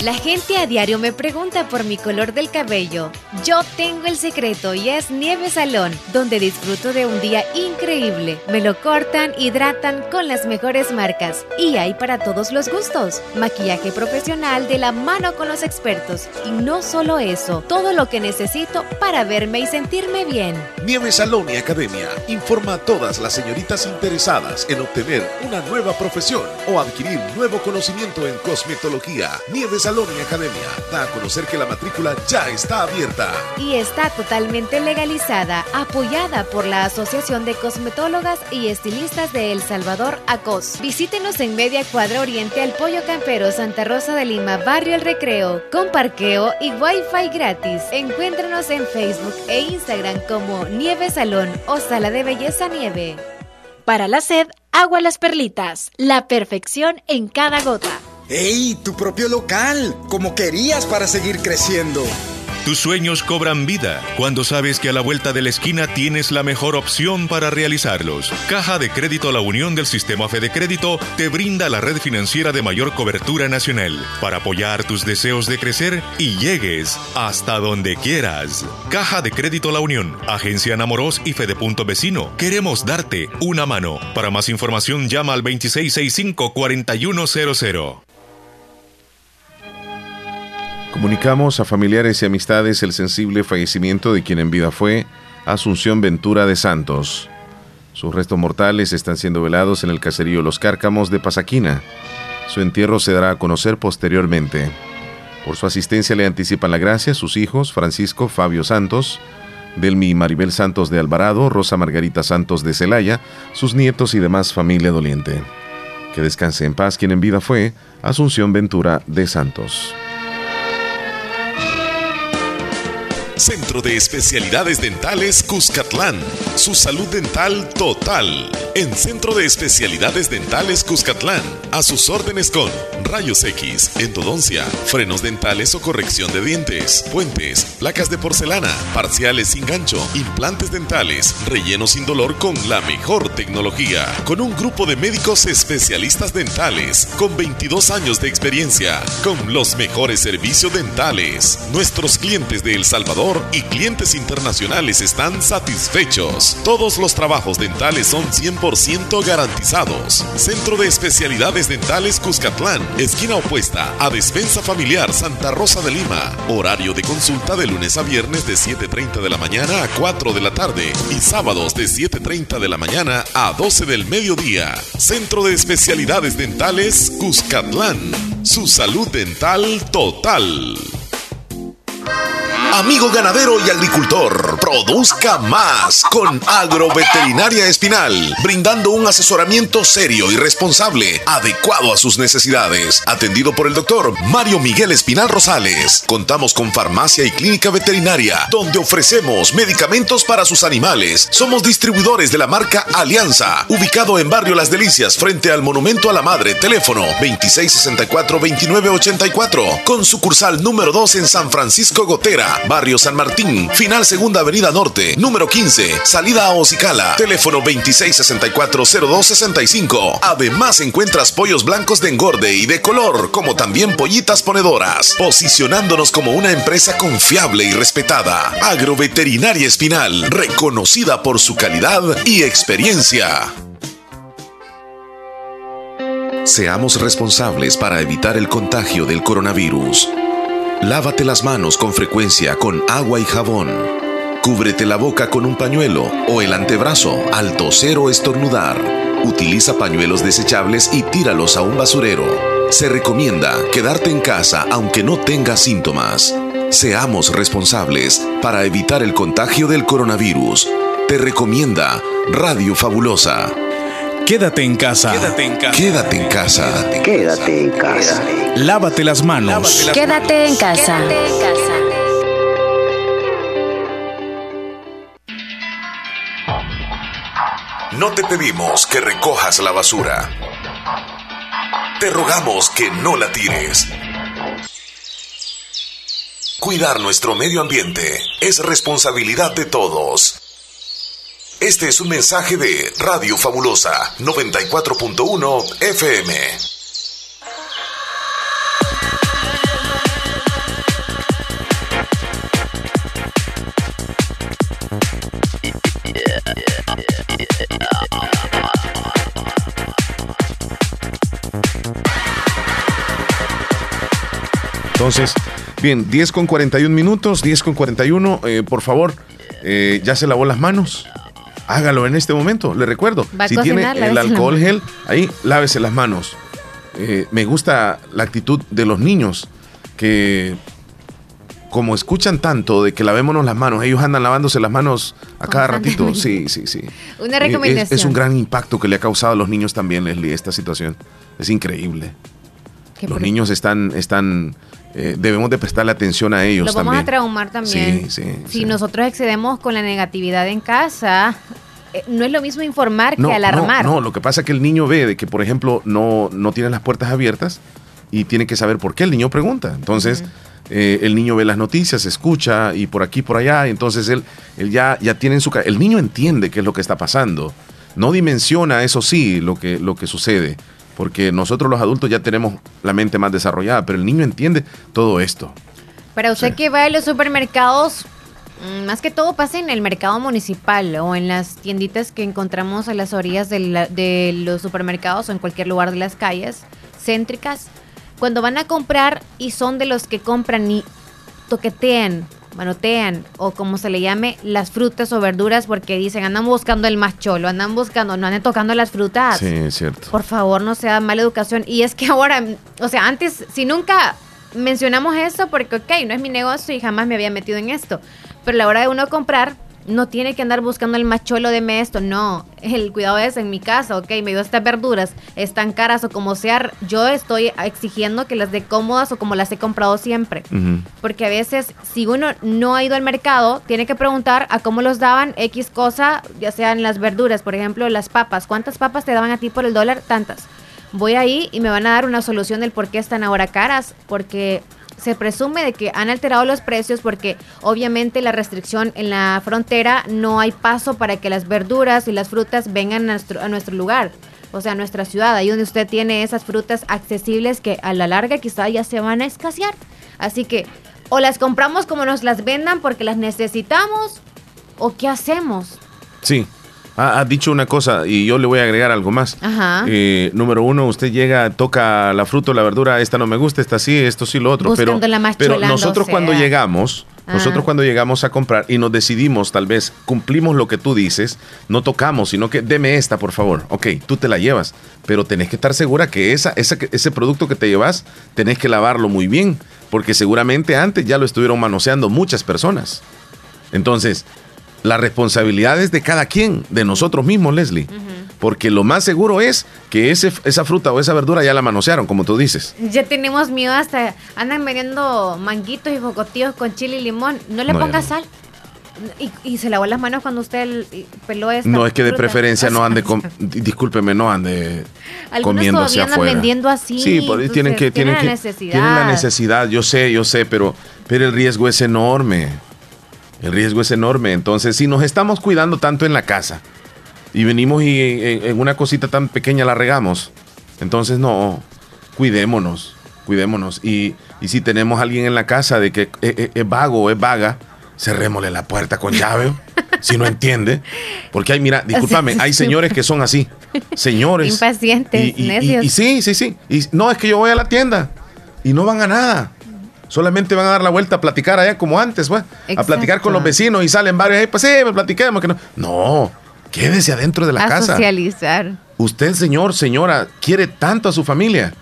La gente a diario me pregunta por mi color del cabello. Yo tengo el secreto y es Nieves Salón, donde disfruto de un día increíble. Me lo cortan, hidratan con las mejores marcas. Y hay para todos los gustos. Maquillaje profesional de la mano con los expertos. Y no solo eso, todo lo que necesito para verme y sentirme bien. Nieves Salón y Academia informa a todas las señoritas interesadas en obtener una nueva profesión o adquirir nuevo conocimiento en cosmetología. Nieves Salón y Academia da a conocer que la matrícula ya está abierta y está totalmente legalizada, apoyada por la Asociación de Cosmetólogas y Estilistas de El Salvador, ACOS. Visítenos en Media Cuadra Oriente al Pollo Campero, Santa Rosa de Lima, Barrio El Recreo, con parqueo y Wi-Fi gratis. Encuéntranos en Facebook e Instagram como Nieves Salón o Sala de Belleza Nieve. Para la sed, Agua a Las Perlitas, la perfección en cada gota. ¡Ey! ¡Tu propio local! ¡Como querías para seguir creciendo! Tus sueños cobran vida cuando sabes que a la vuelta de la esquina tienes la mejor opción para realizarlos. Caja de Crédito La Unión del Sistema Fede Crédito te brinda la red financiera de mayor cobertura nacional para apoyar tus deseos de crecer y llegues hasta donde quieras. Caja de Crédito La Unión, Agencia Namoros y Fedepunto Vecino. Queremos darte una mano. Para más información llama al veintiséis sesenta y cinco, cuarenta y uno cero cero. Comunicamos a familiares y amistades el sensible fallecimiento de quien en vida fue Asunción Ventura de Santos. Sus restos mortales están siendo velados en el caserío Los Cárcamos de Pasaquina. Su entierro se dará a conocer posteriormente. Por su asistencia le anticipan la gracia sus hijos Francisco Fabio Santos, Delmi Maribel Santos de Alvarado, Rosa Margarita Santos de Celaya, sus nietos y demás familia doliente. Que descanse en paz quien en vida fue Asunción Ventura de Santos. Centro Centro de Especialidades Dentales Cuscatlán. Su salud dental total. En Centro de Especialidades Dentales Cuscatlán. A sus órdenes con rayos X, endodoncia, frenos dentales o corrección de dientes, puentes, placas de porcelana, parciales sin gancho, implantes dentales, relleno sin dolor con la mejor tecnología. Con un grupo de médicos especialistas dentales con veintidós años de experiencia, con los mejores servicios dentales. Nuestros clientes de El Salvador y clientes internacionales están satisfechos. Todos los trabajos dentales son cien por ciento garantizados. Centro de Especialidades Dentales Cuscatlán, esquina opuesta a Despensa Familiar Santa Rosa de Lima. Horario de consulta de lunes a viernes de siete y media de la mañana a cuatro de la tarde y sábados de siete y media de la mañana a doce del mediodía. Centro de Especialidades Dentales Cuscatlán. Su salud dental total. Amigo ganadero y agricultor, produzca más con Agroveterinaria Espinal, brindando un asesoramiento serio y responsable, adecuado a sus necesidades. Atendido por el doctor Mario Miguel Espinal Rosales. Contamos con farmacia y clínica veterinaria, donde ofrecemos medicamentos para sus animales. Somos distribuidores de la marca Alianza, ubicado en Barrio Las Delicias, frente al Monumento a la Madre, teléfono veintiséis sesenta y cuatro, veintinueve ochenta y cuatro, con sucursal número dos en San Francisco Gotera, Barrio San Martín, final Segunda Avenida Norte, número quince, salida a Ocicala, teléfono veintiséis sesenta y cuatro, cero dos sesenta y cinco. Además encuentras pollos blancos de engorde y de color, como también pollitas ponedoras, posicionándonos como una empresa confiable y respetada. Agroveterinaria Espinal, reconocida por su calidad y experiencia. Seamos responsables para evitar el contagio del coronavirus. Lávate las manos con frecuencia con agua y jabón. Cúbrete la boca con un pañuelo o el antebrazo al toser o estornudar. Utiliza pañuelos desechables y tíralos a un basurero. Se recomienda quedarte en casa aunque no tengas síntomas. Seamos responsables para evitar el contagio del coronavirus. Te recomienda Radio Fabulosa. Quédate en casa. Quédate en casa. Quédate en casa. Quédate en casa. Lávate las manos. Quédate en casa. Quédate en casa. No te pedimos que recojas la basura. Te rogamos que no la tires. Cuidar nuestro medio ambiente es responsabilidad de todos. Este es un mensaje de Radio Fabulosa, noventa y cuatro punto uno F M. Entonces, bien, diez con cuarenta y un minutos, diez con cuarenta y uno, eh, por favor, eh, ¿ya se lavó las manos? Hágalo en este momento, le recuerdo. Va si tiene cenar, el alcohol gel, ahí lávese las manos. Eh, me gusta la actitud de los niños que, como escuchan tanto de que lavémonos las manos, ellos andan lavándose las manos a cada ratito. Sí, sí, sí. Una recomendación. Es, es un gran impacto que le ha causado a los niños también, Leslie, esta situación. Es increíble. Qué los niños están... están Eh, debemos de prestarle atención a ellos. Lo vamos también a traumar también. Sí, sí, si sí. Nosotros excedemos con la negatividad en casa, eh, no es lo mismo informar no, que alarmar. No, no, lo que pasa es que el niño ve de que, por ejemplo, no, no tiene las puertas abiertas y tiene que saber por qué. El niño pregunta. Entonces, uh-huh. eh, el niño ve las noticias, escucha y por aquí, por allá. Entonces, él, él ya, ya tiene en su cabeza. El niño entiende qué es lo que está pasando. No dimensiona, eso sí, lo que, lo que sucede. Porque nosotros los adultos ya tenemos la mente más desarrollada, pero el niño entiende todo esto. Para usted sí. que va a los supermercados, más que todo pasa en el mercado municipal o en las tienditas que encontramos a las orillas de, la, de los supermercados o en cualquier lugar de las calles céntricas. Cuando van a comprar y son de los que compran y toquetean, manotean o como se le llame las frutas o verduras porque dicen andan buscando el más cholo, andan buscando, no anden tocando las frutas. Sí, es cierto. Por favor, no sea mala educación. Y es que ahora, o sea, antes, si nunca mencionamos eso porque, ok, no es mi negocio y jamás me había metido en esto. Pero a la hora de uno comprar, no tiene que andar buscando el más cholo, deme esto, no, el cuidado es en mi casa, ok, me dio estas verduras, están caras o como sea, yo estoy exigiendo que las dé cómodas o como las he comprado siempre, uh-huh. porque a veces si uno no ha ido al mercado, tiene que preguntar a cómo los daban X cosa, ya sean las verduras, por ejemplo, las papas, ¿cuántas papas te daban a ti por el dólar? Tantas. Voy ahí y me van a dar una solución del por qué están ahora caras, porque se presume de que han alterado los precios porque obviamente la restricción en la frontera no hay paso para que las verduras y las frutas vengan a nuestro, a nuestro lugar, o sea, a nuestra ciudad, ahí donde usted tiene esas frutas accesibles que a la larga quizá ya se van a escasear. Así que o las compramos como nos las vendan porque las necesitamos o ¿qué hacemos? Sí. Ha dicho una cosa y yo le voy a agregar algo más. Ajá. Eh, número uno, usted llega, toca la fruta o la verdura, esta no me gusta, esta sí, esto sí, lo otro. Pero, pero nosotros cuando llegamos, Ajá. nosotros cuando llegamos a comprar y nos decidimos, tal vez cumplimos lo que tú dices, no tocamos, sino que deme esta, por favor. Ok, tú te la llevas, pero tenés que estar segura que esa, esa, ese producto que te llevas, tenés que lavarlo muy bien, porque seguramente antes ya lo estuvieron manoseando muchas personas. Entonces, la responsabilidad es de cada quien, de nosotros mismos, Leslie. Uh-huh. Porque lo más seguro es que ese, esa fruta o esa verdura ya la manosearon, como tú dices. Ya tenemos miedo hasta... Andan vendiendo manguitos y jocotillos con chile y limón. No le no, ponga no. sal. Y, y se lavó las manos cuando usted peló esta No, es que de fruta. preferencia no ande... Com- discúlpeme, no ande comiendo hacia afuera. Algunos todavía andan vendiendo así. Sí, entonces, tienen, que, tienen, tienen, la necesidad. tienen la necesidad. Yo sé, yo sé, pero, pero el riesgo es enorme. El riesgo es enorme. Entonces, si nos estamos cuidando tanto en la casa y venimos y en, en una cosita tan pequeña la regamos, entonces no, cuidémonos, cuidémonos. Y, y si tenemos a alguien en la casa de que es, es, es vago o es vaga, cerrémosle la puerta con llave, si no entiende. Porque hay, mira, discúlpame, hay señores que son así, señores. Impacientes, y, y, necios. Y, y, y sí, sí, sí. Y, no, es que yo voy a la tienda y no van a nada. Solamente van a dar la vuelta a platicar allá como antes, pues, a platicar con los vecinos y salen varios ahí, pues sí, platiquemos que no. No, quédese adentro de la a casa. A socializar. Usted, señor, señora, quiere tanto a su familia.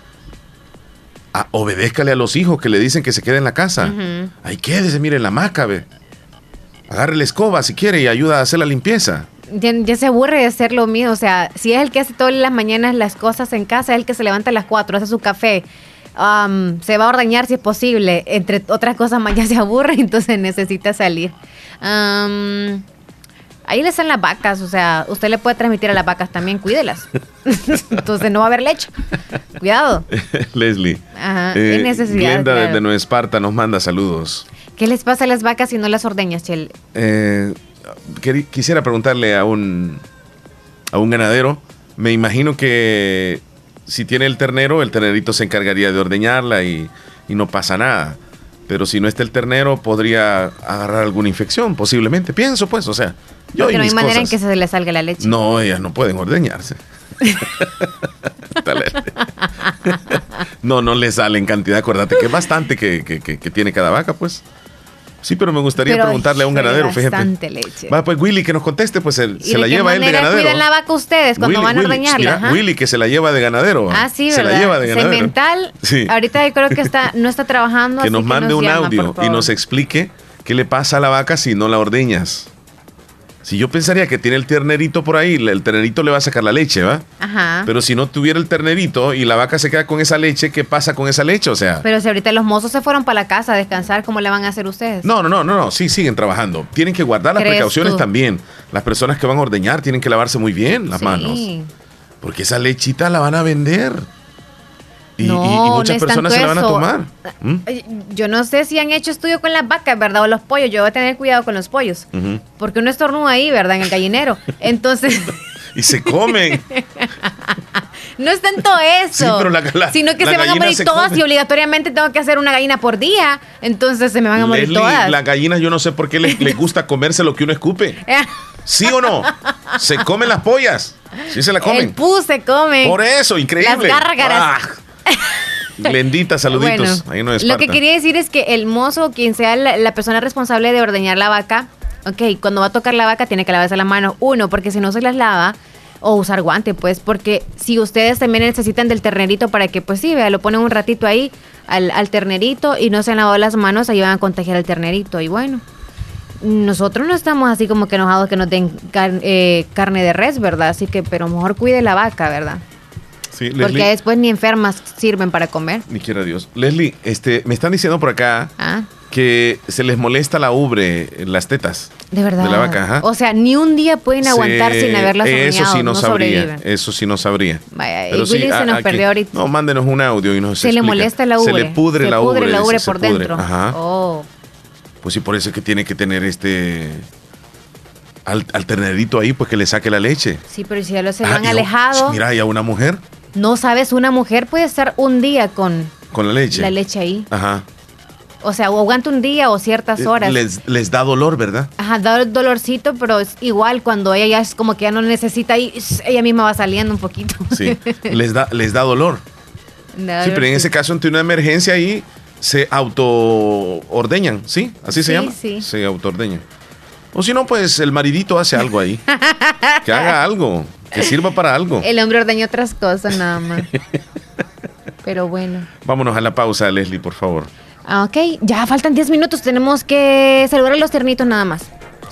A, obedézcale a los hijos que le dicen que se quede en la casa. Uh-huh. Ahí quédese, mire, en la hamaca, ve. Agarre la escoba si quiere y ayuda a hacer la limpieza. Ya, ya se aburre de hacer lo mismo, o sea, si es el que hace todas las mañanas las cosas en casa, es el que se levanta a las cuatro, hace su café. Um, se va a ordeñar si es posible, entre otras cosas más ya se aburre, entonces necesita salir. Um, ahí le están las vacas, o sea, usted le puede transmitir a las vacas también, cuídelas. Entonces no va a haber leche. Cuidado. Leslie. Ajá, eh, necesidad. Glenda claro. desde Nueva Esparta nos manda saludos. ¿Qué les pasa a las vacas si no las ordeñas, Chel? Eh, quisiera preguntarle a un, a un ganadero, me imagino que si tiene el ternero, el ternerito se encargaría de ordeñarla y, y no pasa nada. Pero si no está el ternero, podría agarrar alguna infección, posiblemente. Pienso, pues, o sea, yo Porque y mis no hay manera cosas. En que se le salga la leche. No, ellas no pueden ordeñarse. No, no le sale en cantidad, acuérdate que es bastante que, que, que, que tiene cada vaca, pues. Sí, pero me gustaría pero preguntarle a un ganadero, fíjate. Leche. Va, pues Willy, que nos conteste, pues el, se la lleva él de ganadero. Cuiden la vaca ustedes cuando Willy, van a Willy, ordeñarla. Mira, Willy, que se la lleva de ganadero. Ah, sí, se ¿verdad? Se la lleva de ganadero. Cemental, sí. Ahorita yo creo que está, no está trabajando. Que así nos que mande nos un llama, audio y nos explique qué le pasa a la vaca si no la ordeñas. Si yo pensaría que tiene el ternerito por ahí, el ternerito le va a sacar la leche, ¿va? Ajá. Pero si no tuviera el ternerito y la vaca se queda con esa leche, ¿qué pasa con esa leche? O sea... Pero si ahorita los mozos se fueron para la casa a descansar, ¿cómo le van a hacer ustedes? No, no, no, no, no. Sí, siguen trabajando. Tienen que guardar las precauciones tú? también. Las personas que van a ordeñar tienen que lavarse muy bien las sí. manos. Porque esa lechita la van a vender. Y, no, y, y muchas personas se la van a tomar. ¿Mm? Yo no sé si han hecho estudio con las vacas, ¿verdad? O los pollos. Yo voy a tener cuidado con los pollos. Uh-huh. Porque uno estornuda ahí, ¿verdad? En el gallinero. Entonces... y se comen. No es tanto eso. Sí, pero la, la, sino que la se van a morir todas come. Y obligatoriamente tengo que hacer una gallina por día. Entonces se me van a morir Leslie, todas. Las gallinas yo no sé por qué les, les gusta comerse lo que uno escupe. ¿Sí o no? Se comen las pollas. Sí se la comen. El pus se come. Por eso, increíble. Las gárgaras. Ah. Glendita, saluditos. Bueno, ahí no es lo que quería decir es que el mozo, quien sea la, la persona responsable de ordeñar la vaca, ok, cuando va a tocar la vaca tiene que lavarse las manos. Uno, porque si no se las lava, o usar guante, pues, porque si ustedes también necesitan del ternerito para que, pues sí, vea, lo ponen un ratito ahí al, al ternerito y no se han lavado las manos, ahí van a contagiar al ternerito. Y bueno, nosotros no estamos así como que enojados que nos den car eh, carne de res, ¿verdad? Así que, pero mejor cuide la vaca, ¿verdad? Sí, Leslie, porque después ni enfermas sirven para comer. Ni quiera Dios. Leslie, este, me están diciendo por acá ah. que se les molesta la ubre, las tetas. De verdad. De la vaca, ajá. O sea, ni un día pueden aguantar se... sin haberlas horneado. Eso sí no, no sabría. Sobreviven. Eso sí no sabría. Vaya, pero y Willy sí, se a, nos a perdió que... ahorita. No, mándenos un audio y nos se explica. Se le molesta la ubre. Se le pudre, se la, pudre ubre, la ubre. Se pudre la ubre por dentro. Ajá. Oh. Pues sí, por eso es que tiene que tener este... Al, al ternerito ahí, pues que le saque la leche. Sí, pero si ya lo se ah, han alejado. Mira, y a una mujer. No sabes, una mujer puede estar un día con... Con la leche. La leche ahí. Ajá. O sea, o aguanta un día o ciertas horas. Les, les da dolor, ¿verdad? Ajá, da dolorcito, pero es igual cuando ella ya es como que ya no necesita y ella misma va saliendo un poquito. Sí, les da, les da dolor. Da sí, dolor, pero en sí. Ese caso, ante una emergencia ahí, se autoordeñan, ¿sí? Así se sí, llama. Sí, sí. Se autoordeñan. O si no, pues el maridito hace algo ahí. Que haga algo, que sirva para algo. El hombre ordeña otras cosas nada más. Pero bueno. Vámonos a la pausa, Leslie, por favor. Ah, ok, ya faltan diez minutos. Tenemos que saludar a los ternitos nada más.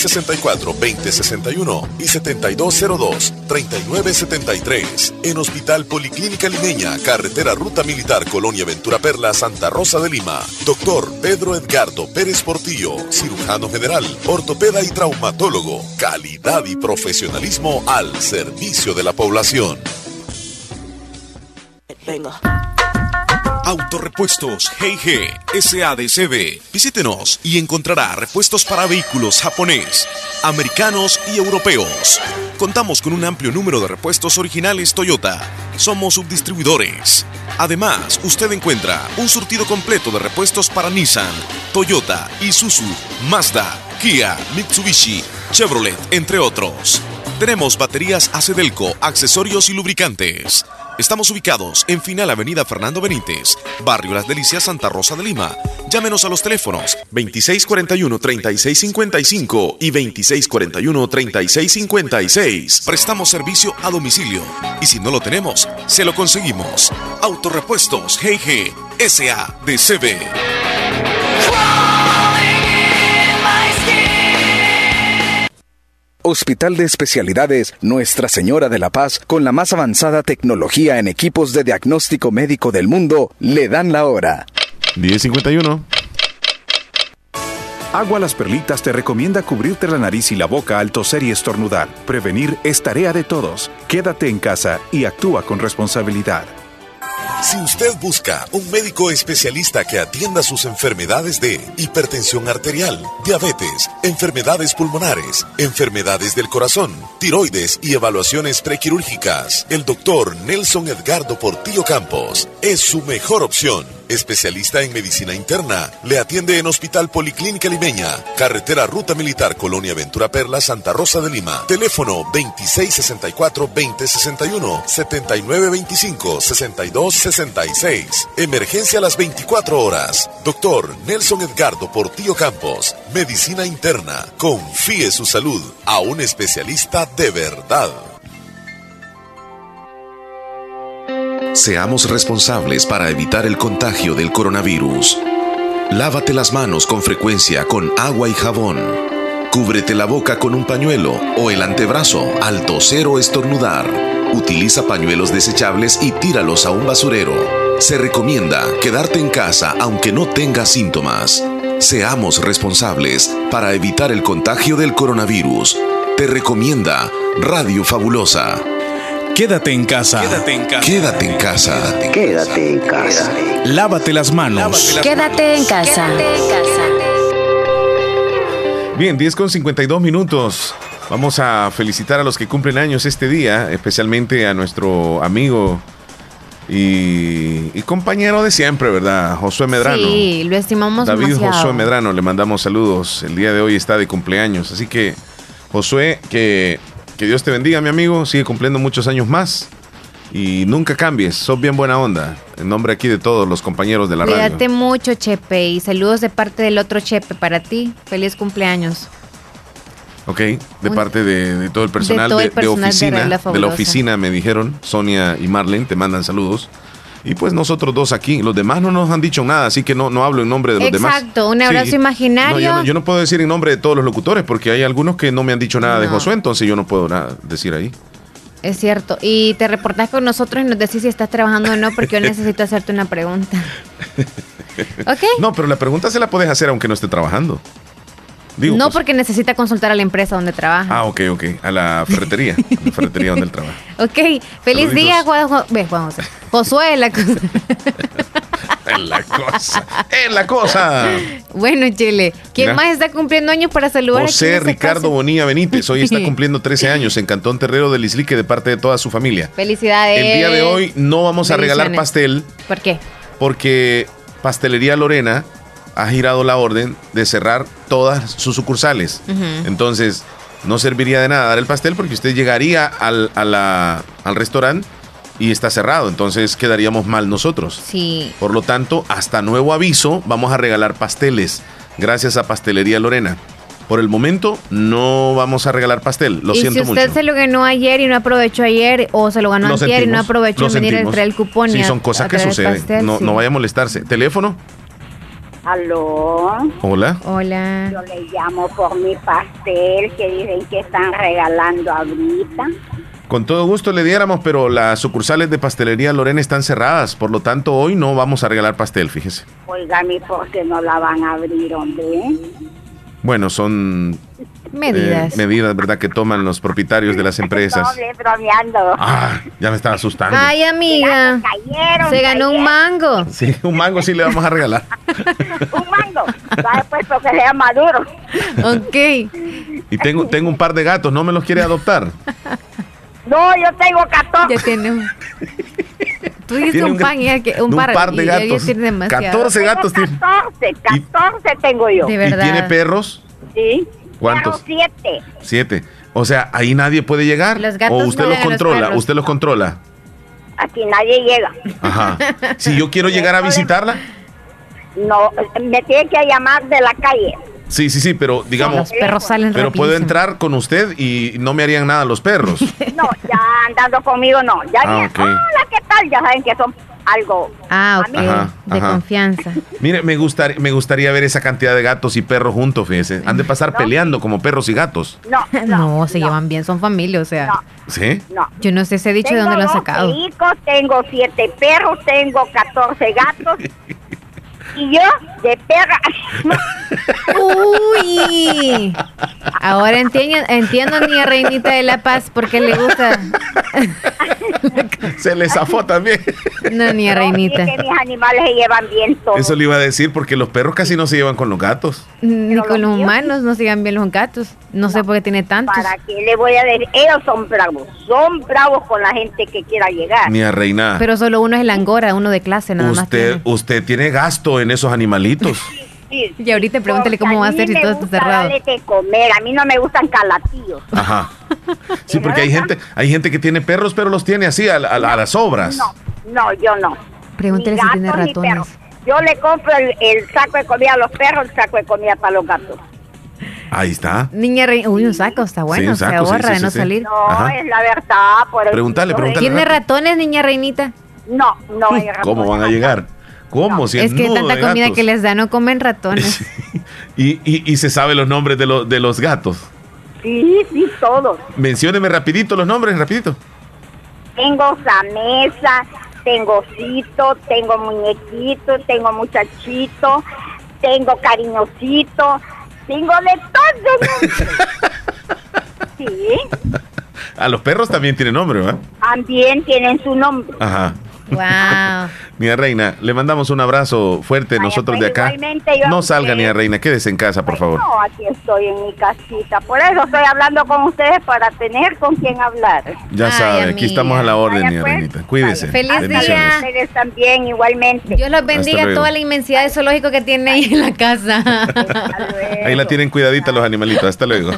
sesenta y cuatro, veinte sesenta y uno y setenta y dos cero dos, treinta y nueve setenta y tres. En Hospital Policlínica Limeña, carretera Ruta Militar, Colonia Ventura Perla, Santa Rosa de Lima. Doctor Pedro Edgardo Pérez Portillo, cirujano general, ortopeda y traumatólogo. Calidad y profesionalismo al servicio de la población. Venga. Autorepuestos G y G S A D C B. Visítenos y encontrará repuestos para vehículos japonés, americanos y europeos. Contamos con un amplio número de repuestos originales Toyota. Somos subdistribuidores. Además, usted encuentra un surtido completo de repuestos para Nissan, Toyota, Isuzu, Mazda, Kia, Mitsubishi, Chevrolet, entre otros. Tenemos baterías Acedelco, accesorios y lubricantes. Estamos ubicados en Final Avenida Fernando Benítez, Barrio Las Delicias, Santa Rosa de Lima. Llámenos a los teléfonos veintiséis cuarenta y uno, treinta y seis cincuenta y cinco y veintiséis cuarenta y uno, treinta y seis cincuenta y seis. Prestamos servicio a domicilio y si no lo tenemos, se lo conseguimos. Autorepuestos G y G S A D C B. Hospital de Especialidades Nuestra Señora de la Paz, con la más avanzada tecnología en equipos de diagnóstico médico del mundo, le dan la hora. diez cincuenta y uno. Agua a Las Perlitas te recomienda cubrirte la nariz y la boca al toser y estornudar. Prevenir es tarea de todos. Quédate en casa y actúa con responsabilidad. Si usted busca un médico especialista que atienda sus enfermedades de hipertensión arterial, diabetes, enfermedades pulmonares, enfermedades del corazón, tiroides y evaluaciones prequirúrgicas, el doctor Nelson Edgardo Portillo Campos es su mejor opción. Especialista en medicina interna, le atiende en Hospital Policlínica Limeña, carretera Ruta Militar, Colonia Ventura Perla, Santa Rosa de Lima. Teléfono veintiséis sesenta y cuatro, veinte sesenta y uno, setenta y nueve veinticinco, sesenta y dos sesenta y seis. Emergencia a las veinticuatro horas. Doctor Nelson Edgardo Portillo Campos, medicina interna. Confíe su salud a un especialista de verdad. Seamos responsables para evitar el contagio del coronavirus. Lávate las manos con frecuencia con agua y jabón. Cúbrete la boca con un pañuelo o el antebrazo al toser o estornudar. Utiliza pañuelos desechables y tíralos a un basurero. Se recomienda quedarte en casa aunque no tengas síntomas. Seamos responsables para evitar el contagio del coronavirus. Te recomienda Radio Fabulosa. Quédate en casa. Quédate en casa. Quédate en casa. Quédate en casa. Lávate las manos. Quédate en casa. Bien, diez con cincuenta y dos minutos. Vamos a felicitar a los que cumplen años este día, especialmente a nuestro amigo Y, y compañero de siempre, ¿verdad? Josué Medrano. Sí, lo estimamos David demasiado. Josué Medrano, le mandamos saludos. El día de hoy está de cumpleaños. Así que, Josué, que, que Dios te bendiga, mi amigo. Sigue cumpliendo muchos años más. Y nunca cambies, sos bien buena onda. En nombre aquí de todos los compañeros de la Cuídate radio. Cuídate mucho, Chepe. Y saludos de parte del otro Chepe para ti. Feliz cumpleaños. Ok, de Un, parte de, de todo el personal de, todo el personal de, de oficina, de, de la oficina me dijeron, Sonia y Marlene, te mandan saludos. Y pues nosotros dos aquí, los demás no nos han dicho nada, así que no, no hablo en nombre de los Exacto, demás. Exacto, un abrazo sí, imaginario. No, yo, no, yo no puedo decir en nombre de todos los locutores, porque hay algunos que no me han dicho nada no. de Josué, entonces yo no puedo nada decir ahí. Es cierto, y te reportás con nosotros y nos decís si estás trabajando o no, porque yo necesito hacerte una pregunta. Okay. No, pero la pregunta se la podés hacer aunque no esté trabajando. Digo, no, pues, porque necesita consultar a la empresa donde trabaja. Ah, ok, ok. A la ferretería. A la ferretería donde él trabaja. Ok. Feliz Saluditos. día, Juan, Juan, Juan José. Josué es la cosa. Es la cosa. Es la cosa. Bueno, Chile. ¿Quién Mira. más está cumpliendo años para saludar a José Ricardo casa? Bonilla Benítez. Hoy está cumpliendo trece años en Cantón Terrero del Islique de parte de toda su familia. Felicidades. El día de hoy no vamos a regalar pastel. ¿Por qué? Porque Pastelería Lorena ha girado la orden de cerrar todas sus sucursales. Uh-huh. Entonces, no serviría de nada dar el pastel porque usted llegaría al, a la, al restaurante y está cerrado. Entonces, quedaríamos mal nosotros. Sí. Por lo tanto, hasta nuevo aviso, vamos a regalar pasteles. Gracias a Pastelería Lorena. Por el momento, no vamos a regalar pastel. Lo siento mucho. Y si usted mucho. se lo ganó ayer y no aprovechó ayer, o se lo ganó lo ayer y no aprovechó en venir a traer el cupón. Sí, son cosas que suceden. Pastel, no, sí. no vaya a molestarse. ¿Teléfono? Aló. Hola. Hola. Yo le llamo por mi pastel que dicen que están regalando ahorita. Con todo gusto le diéramos, pero las sucursales de Pastelería Lorena están cerradas, por lo tanto hoy no vamos a regalar pastel, fíjese. Óigame, ¿por qué no la van a abrir, hombre? Bueno, son medidas, eh, medidas, ¿verdad? Que toman los propietarios de las empresas. Estoy bromeando. Ah, ya me estaba asustando. Ay, amiga. Cayeron, Se ganó cayeron. un mango. Sí, un mango sí le vamos a regalar. Un mango. Va después porque sea maduro. Ok. Y tengo, tengo un par de gatos. ¿No me los quiere adoptar? No, yo tengo catorce. Ya tiene. Tú dices un, un, pan y que, un, un par, par de y gatos. catorce gatos tiene. catorce, catorce tengo yo. ¿De verdad? ¿Y tiene perros? Sí. ¿Cuántos? Claro, siete. Siete. O sea, ahí nadie puede llegar. Los gatos. O usted no los controla. Los usted los controla. Aquí nadie llega. Ajá. Si yo quiero llegar a visitarla. No, me tiene que llamar de la calle. Sí, sí, sí, pero digamos. No, los perros salen Pero rapidísimo. Puedo entrar con usted y no me harían nada los perros. No, ya andando conmigo no. Ya ah, bien. Okay. Hola, ¿qué tal? Ya saben que son algo. Ah, ok. Ajá, de ajá. confianza. Mire, me gustaría, me gustaría ver esa cantidad de gatos y perros juntos, fíjese. Han de pasar no. peleando como perros y gatos. No, no, no se no. llevan bien, son familia, o sea. No. ¿Sí? No. Yo no sé ese dicho tengo de dónde lo han sacado. Tengo hijos, tengo siete perros, tengo catorce gatos. Y yo, de perra. Uy. Ahora entiendo, entiendo niña Reinita de la Paz, porque le gusta. Se le zafó también. No, niña no, Reinita. Es que mis animales se llevan bien todos. Eso le iba a decir, porque los perros casi no se llevan con los gatos. Ni Pero con los, los humanos no se llevan bien los gatos. No, no sé por qué tiene tantos. ¿Para qué le voy a decir? Ellos son bravos. Son bravos con la gente que quiera llegar. Niña Reina. Pero solo uno es el angora, uno de clase, nada usted, más. Tiene. Usted tiene gasto en En esos animalitos. Sí, sí. Y ahorita pregúntale cómo va a ser si todo está cerrado. De comer. A mí no me gustan calatíos. Ajá. Sí, porque hay gente, hay gente que tiene perros, pero los tiene así a, a, a las obras. No, no, yo no. Pregúntale gato, si tiene ratones. Yo le compro el, el saco de comida a los perros, el saco de comida para los gatos. Ahí está. Niña Reina, uy, un saco está bueno, sí, un saco, se ahorra sí, sí, de no sí, salir. No, Ajá. es la verdad. Pregúntale, pregúntale. ¿Tiene ratones, niña Reinita? No, no hay ratones. ¿Cómo van a llegar? ¿Cómo? No, si es que tanta comida gatos. que les da, no comen ratones. y, y, y se sabe los nombres de, lo, de los gatos. Sí, sí, todos. Mencióneme rapidito los nombres, rapidito. Tengo Samesa, tengo Cito, tengo Muñequito, tengo Muchachito, tengo Cariñosito, tengo de todo. Sí. A los perros también tienen nombre, ¿verdad? También tienen su nombre. Ajá. Wow. Niña Reina, le mandamos un abrazo fuerte. Ay, nosotros de acá. No salga, niña Reina, quédese en casa, por Ay, favor. No, aquí estoy en mi casita. Por eso estoy hablando con ustedes, para tener con quién hablar. Ya Ay, sabe, amiga. Aquí estamos a la orden, Ay, niña pues, Reinita. Cuídese. Vale. Feliz día. Ustedes también, igualmente. Dios los bendiga, toda la inmensidad de zoológico que tiene ahí en la casa. Ahí la tienen cuidadita los animalitos. Hasta luego.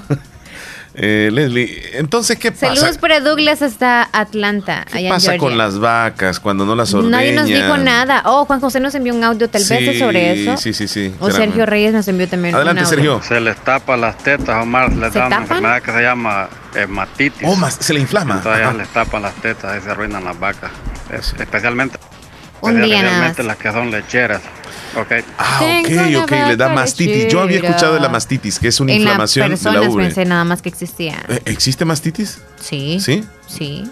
Eh, Leslie, entonces, ¿qué pasa? Saludos para Douglas hasta Atlanta. ¿Qué allá pasa en con las vacas cuando no las ordeñan? Nadie nos dijo nada. Oh, Juan José nos envió un audio tal sí, vez sobre eso. Sí, sí, sí. O será. Sergio Reyes nos envió también. Adelante, un audio. Sergio. Se les tapa las tetas, Omar. Les da una enfermedad que se llama hematitis. Oh, más, se le inflama. Entonces ya les tapan las tetas y se arruinan las vacas. Es, especialmente un día especialmente las que son lecheras. Okay. Ah, ok, ok, le da mastitis. Yo había escuchado de la mastitis, que es una en inflamación de la ubre. Pensé nada más que existía. ¿Existe mastitis? Sí. ¿Sí? Sí.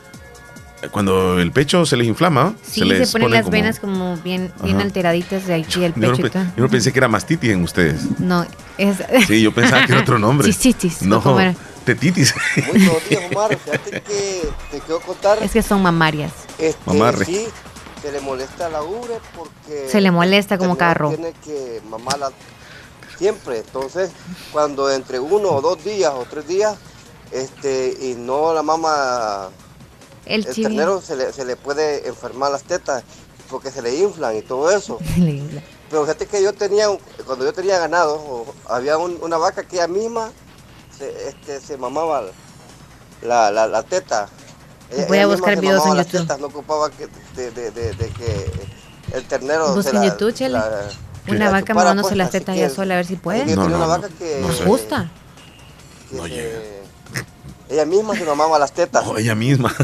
Cuando el pecho se les inflama, sí, se les se ponen, ponen las como... venas como bien, bien alteraditas de aquí del pecho. Yo, yo no pensé que era mastitis en ustedes. No, es... Sí, yo pensaba que era otro nombre. Chichitis. No, tetitis. Buenos días, Omar. Fíjate que te quiero contar. Es que son mamarias. Este, Mamarre. Sí. Se le molesta la ubre porque... Se le molesta como carro. Tiene que mamarla siempre. Entonces, cuando entre uno o dos días o tres días, este, y no la mama el, el ternero, se le, se le puede enfermar las tetas porque se le inflan y todo eso. Se le infla. Pero fíjate que yo tenía, cuando yo tenía ganado, había un, una vaca que ella misma se, este, se mamaba la, la, la teta. Voy a buscar videos en YouTube. Tetas, no ocupaba que, de, de, de, de que el ternero. Busca en YouTube, Chele. Una vaca mamándose las tetas ella sola, a ver si puede. No, no, una vaca que no sé. Gusta. Que no llega. Ella misma se mamaba las tetas. No, ella misma.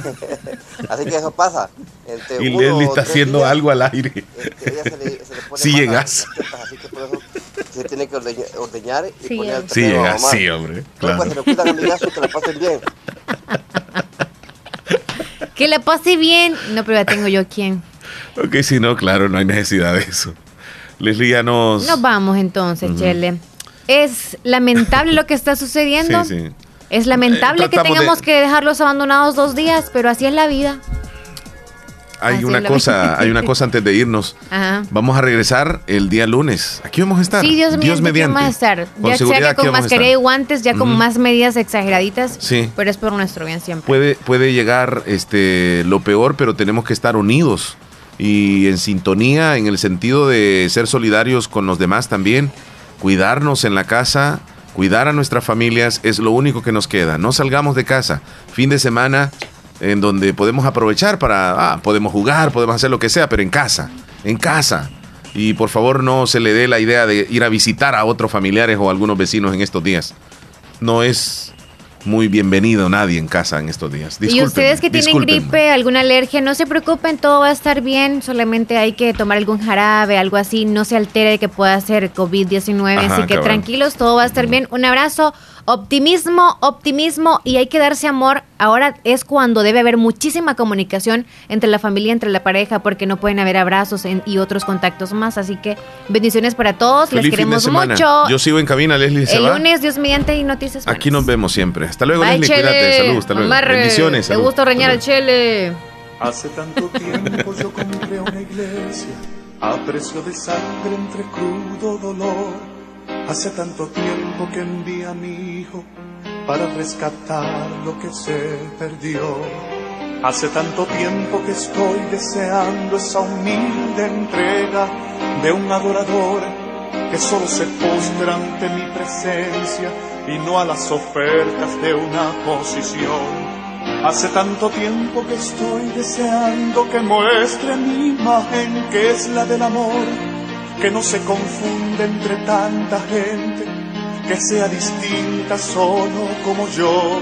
Así que eso pasa. Entre y Leslie está haciendo días, algo al aire. Ella se le, se le pone si llegas. Tetas, así que por eso se tiene que ordeñar, ordeñar y sí, poner el ternero. Si llegas, sí, hombre. Claro. Pues se lo quitan el minazo y que lo pasen bien. Que la pase bien. No, pero ya tengo yo quién. Ok, si no, claro, no hay necesidad de eso. Leslie, ya nos... Nos vamos entonces, uh-huh. Chele. Es lamentable lo que está sucediendo. Sí, sí. Es lamentable eh, que tengamos de... que dejarlos abandonados dos días, pero así es la vida. Hay así una cosa, vida. Hay una cosa antes de irnos. Ajá. Vamos a regresar el día lunes. Aquí vamos a estar. Sí, Dios, Dios mediante. Vamos a estar. Con ya seguridad, sea que con mascarilla y guantes, ya con uh-huh. más medidas exageraditas. Sí. Pero es por nuestro bien siempre. Puede, puede llegar este, lo peor, pero tenemos que estar unidos y en sintonía, en el sentido de ser solidarios con los demás también. Cuidarnos en la casa, cuidar a nuestras familias es lo único que nos queda. No salgamos de casa. Fin de semana... en donde podemos aprovechar para, ah, podemos jugar, podemos hacer lo que sea, pero en casa, en casa. Y por favor no se le dé la idea de ir a visitar a otros familiares o a algunos vecinos en estos días. No es muy bienvenido nadie en casa en estos días. Y ustedes que tienen gripe, alguna alergia, no se preocupen, todo va a estar bien, solamente hay que tomar algún jarabe, algo así, no se altere de que pueda ser covid diecinueve, Ajá, así que cabrón. Tranquilos, todo va a estar bien. Un abrazo. Optimismo, optimismo y hay que darse amor. Ahora es cuando debe haber muchísima comunicación entre la familia, entre la pareja, porque no pueden haber abrazos en, y otros contactos más. Así que bendiciones para todos. Feliz Les queremos mucho. Yo sigo en cabina, Leslie. El lunes, Dios mediante, y noticias. Aquí buenas. Nos vemos siempre. Hasta luego, Bye, Leslie. Chele. Cuídate. Saludos. Hasta luego. Omar, bendiciones. Te gusta reñar al Chele. Hace tanto tiempo yo compré una iglesia a precio de sangre entre crudo dolor. Hace tanto tiempo que envié a mi hijo para rescatar lo que se perdió. Hace tanto tiempo que estoy deseando esa humilde entrega de un adorador que solo se postra ante mi presencia y no a las ofertas de una posición. Hace tanto tiempo que estoy deseando que muestre mi imagen, que es la del amor, que no se confunde entre tanta gente, que sea distinta solo como yo,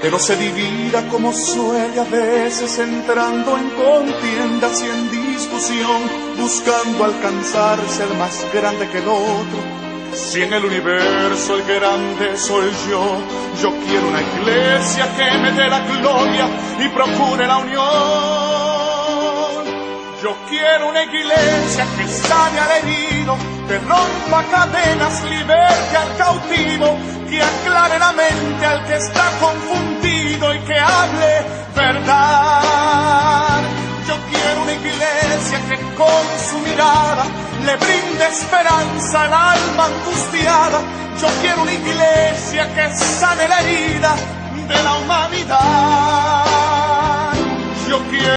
que no se divida como suele a veces, entrando en contiendas y en discusión, buscando alcanzar ser más grande que el otro. Si en el universo el grande soy yo, yo quiero una iglesia que me dé la gloria y procure la unión. Yo quiero una iglesia que sane al herido, que rompa cadenas, liberte al cautivo, que aclare la mente al que está confundido y que hable verdad. Yo quiero una iglesia con su mirada le brinde esperanza al alma angustiada. Yo quiero una iglesia que sane la herida de la humanidad. Yo quiero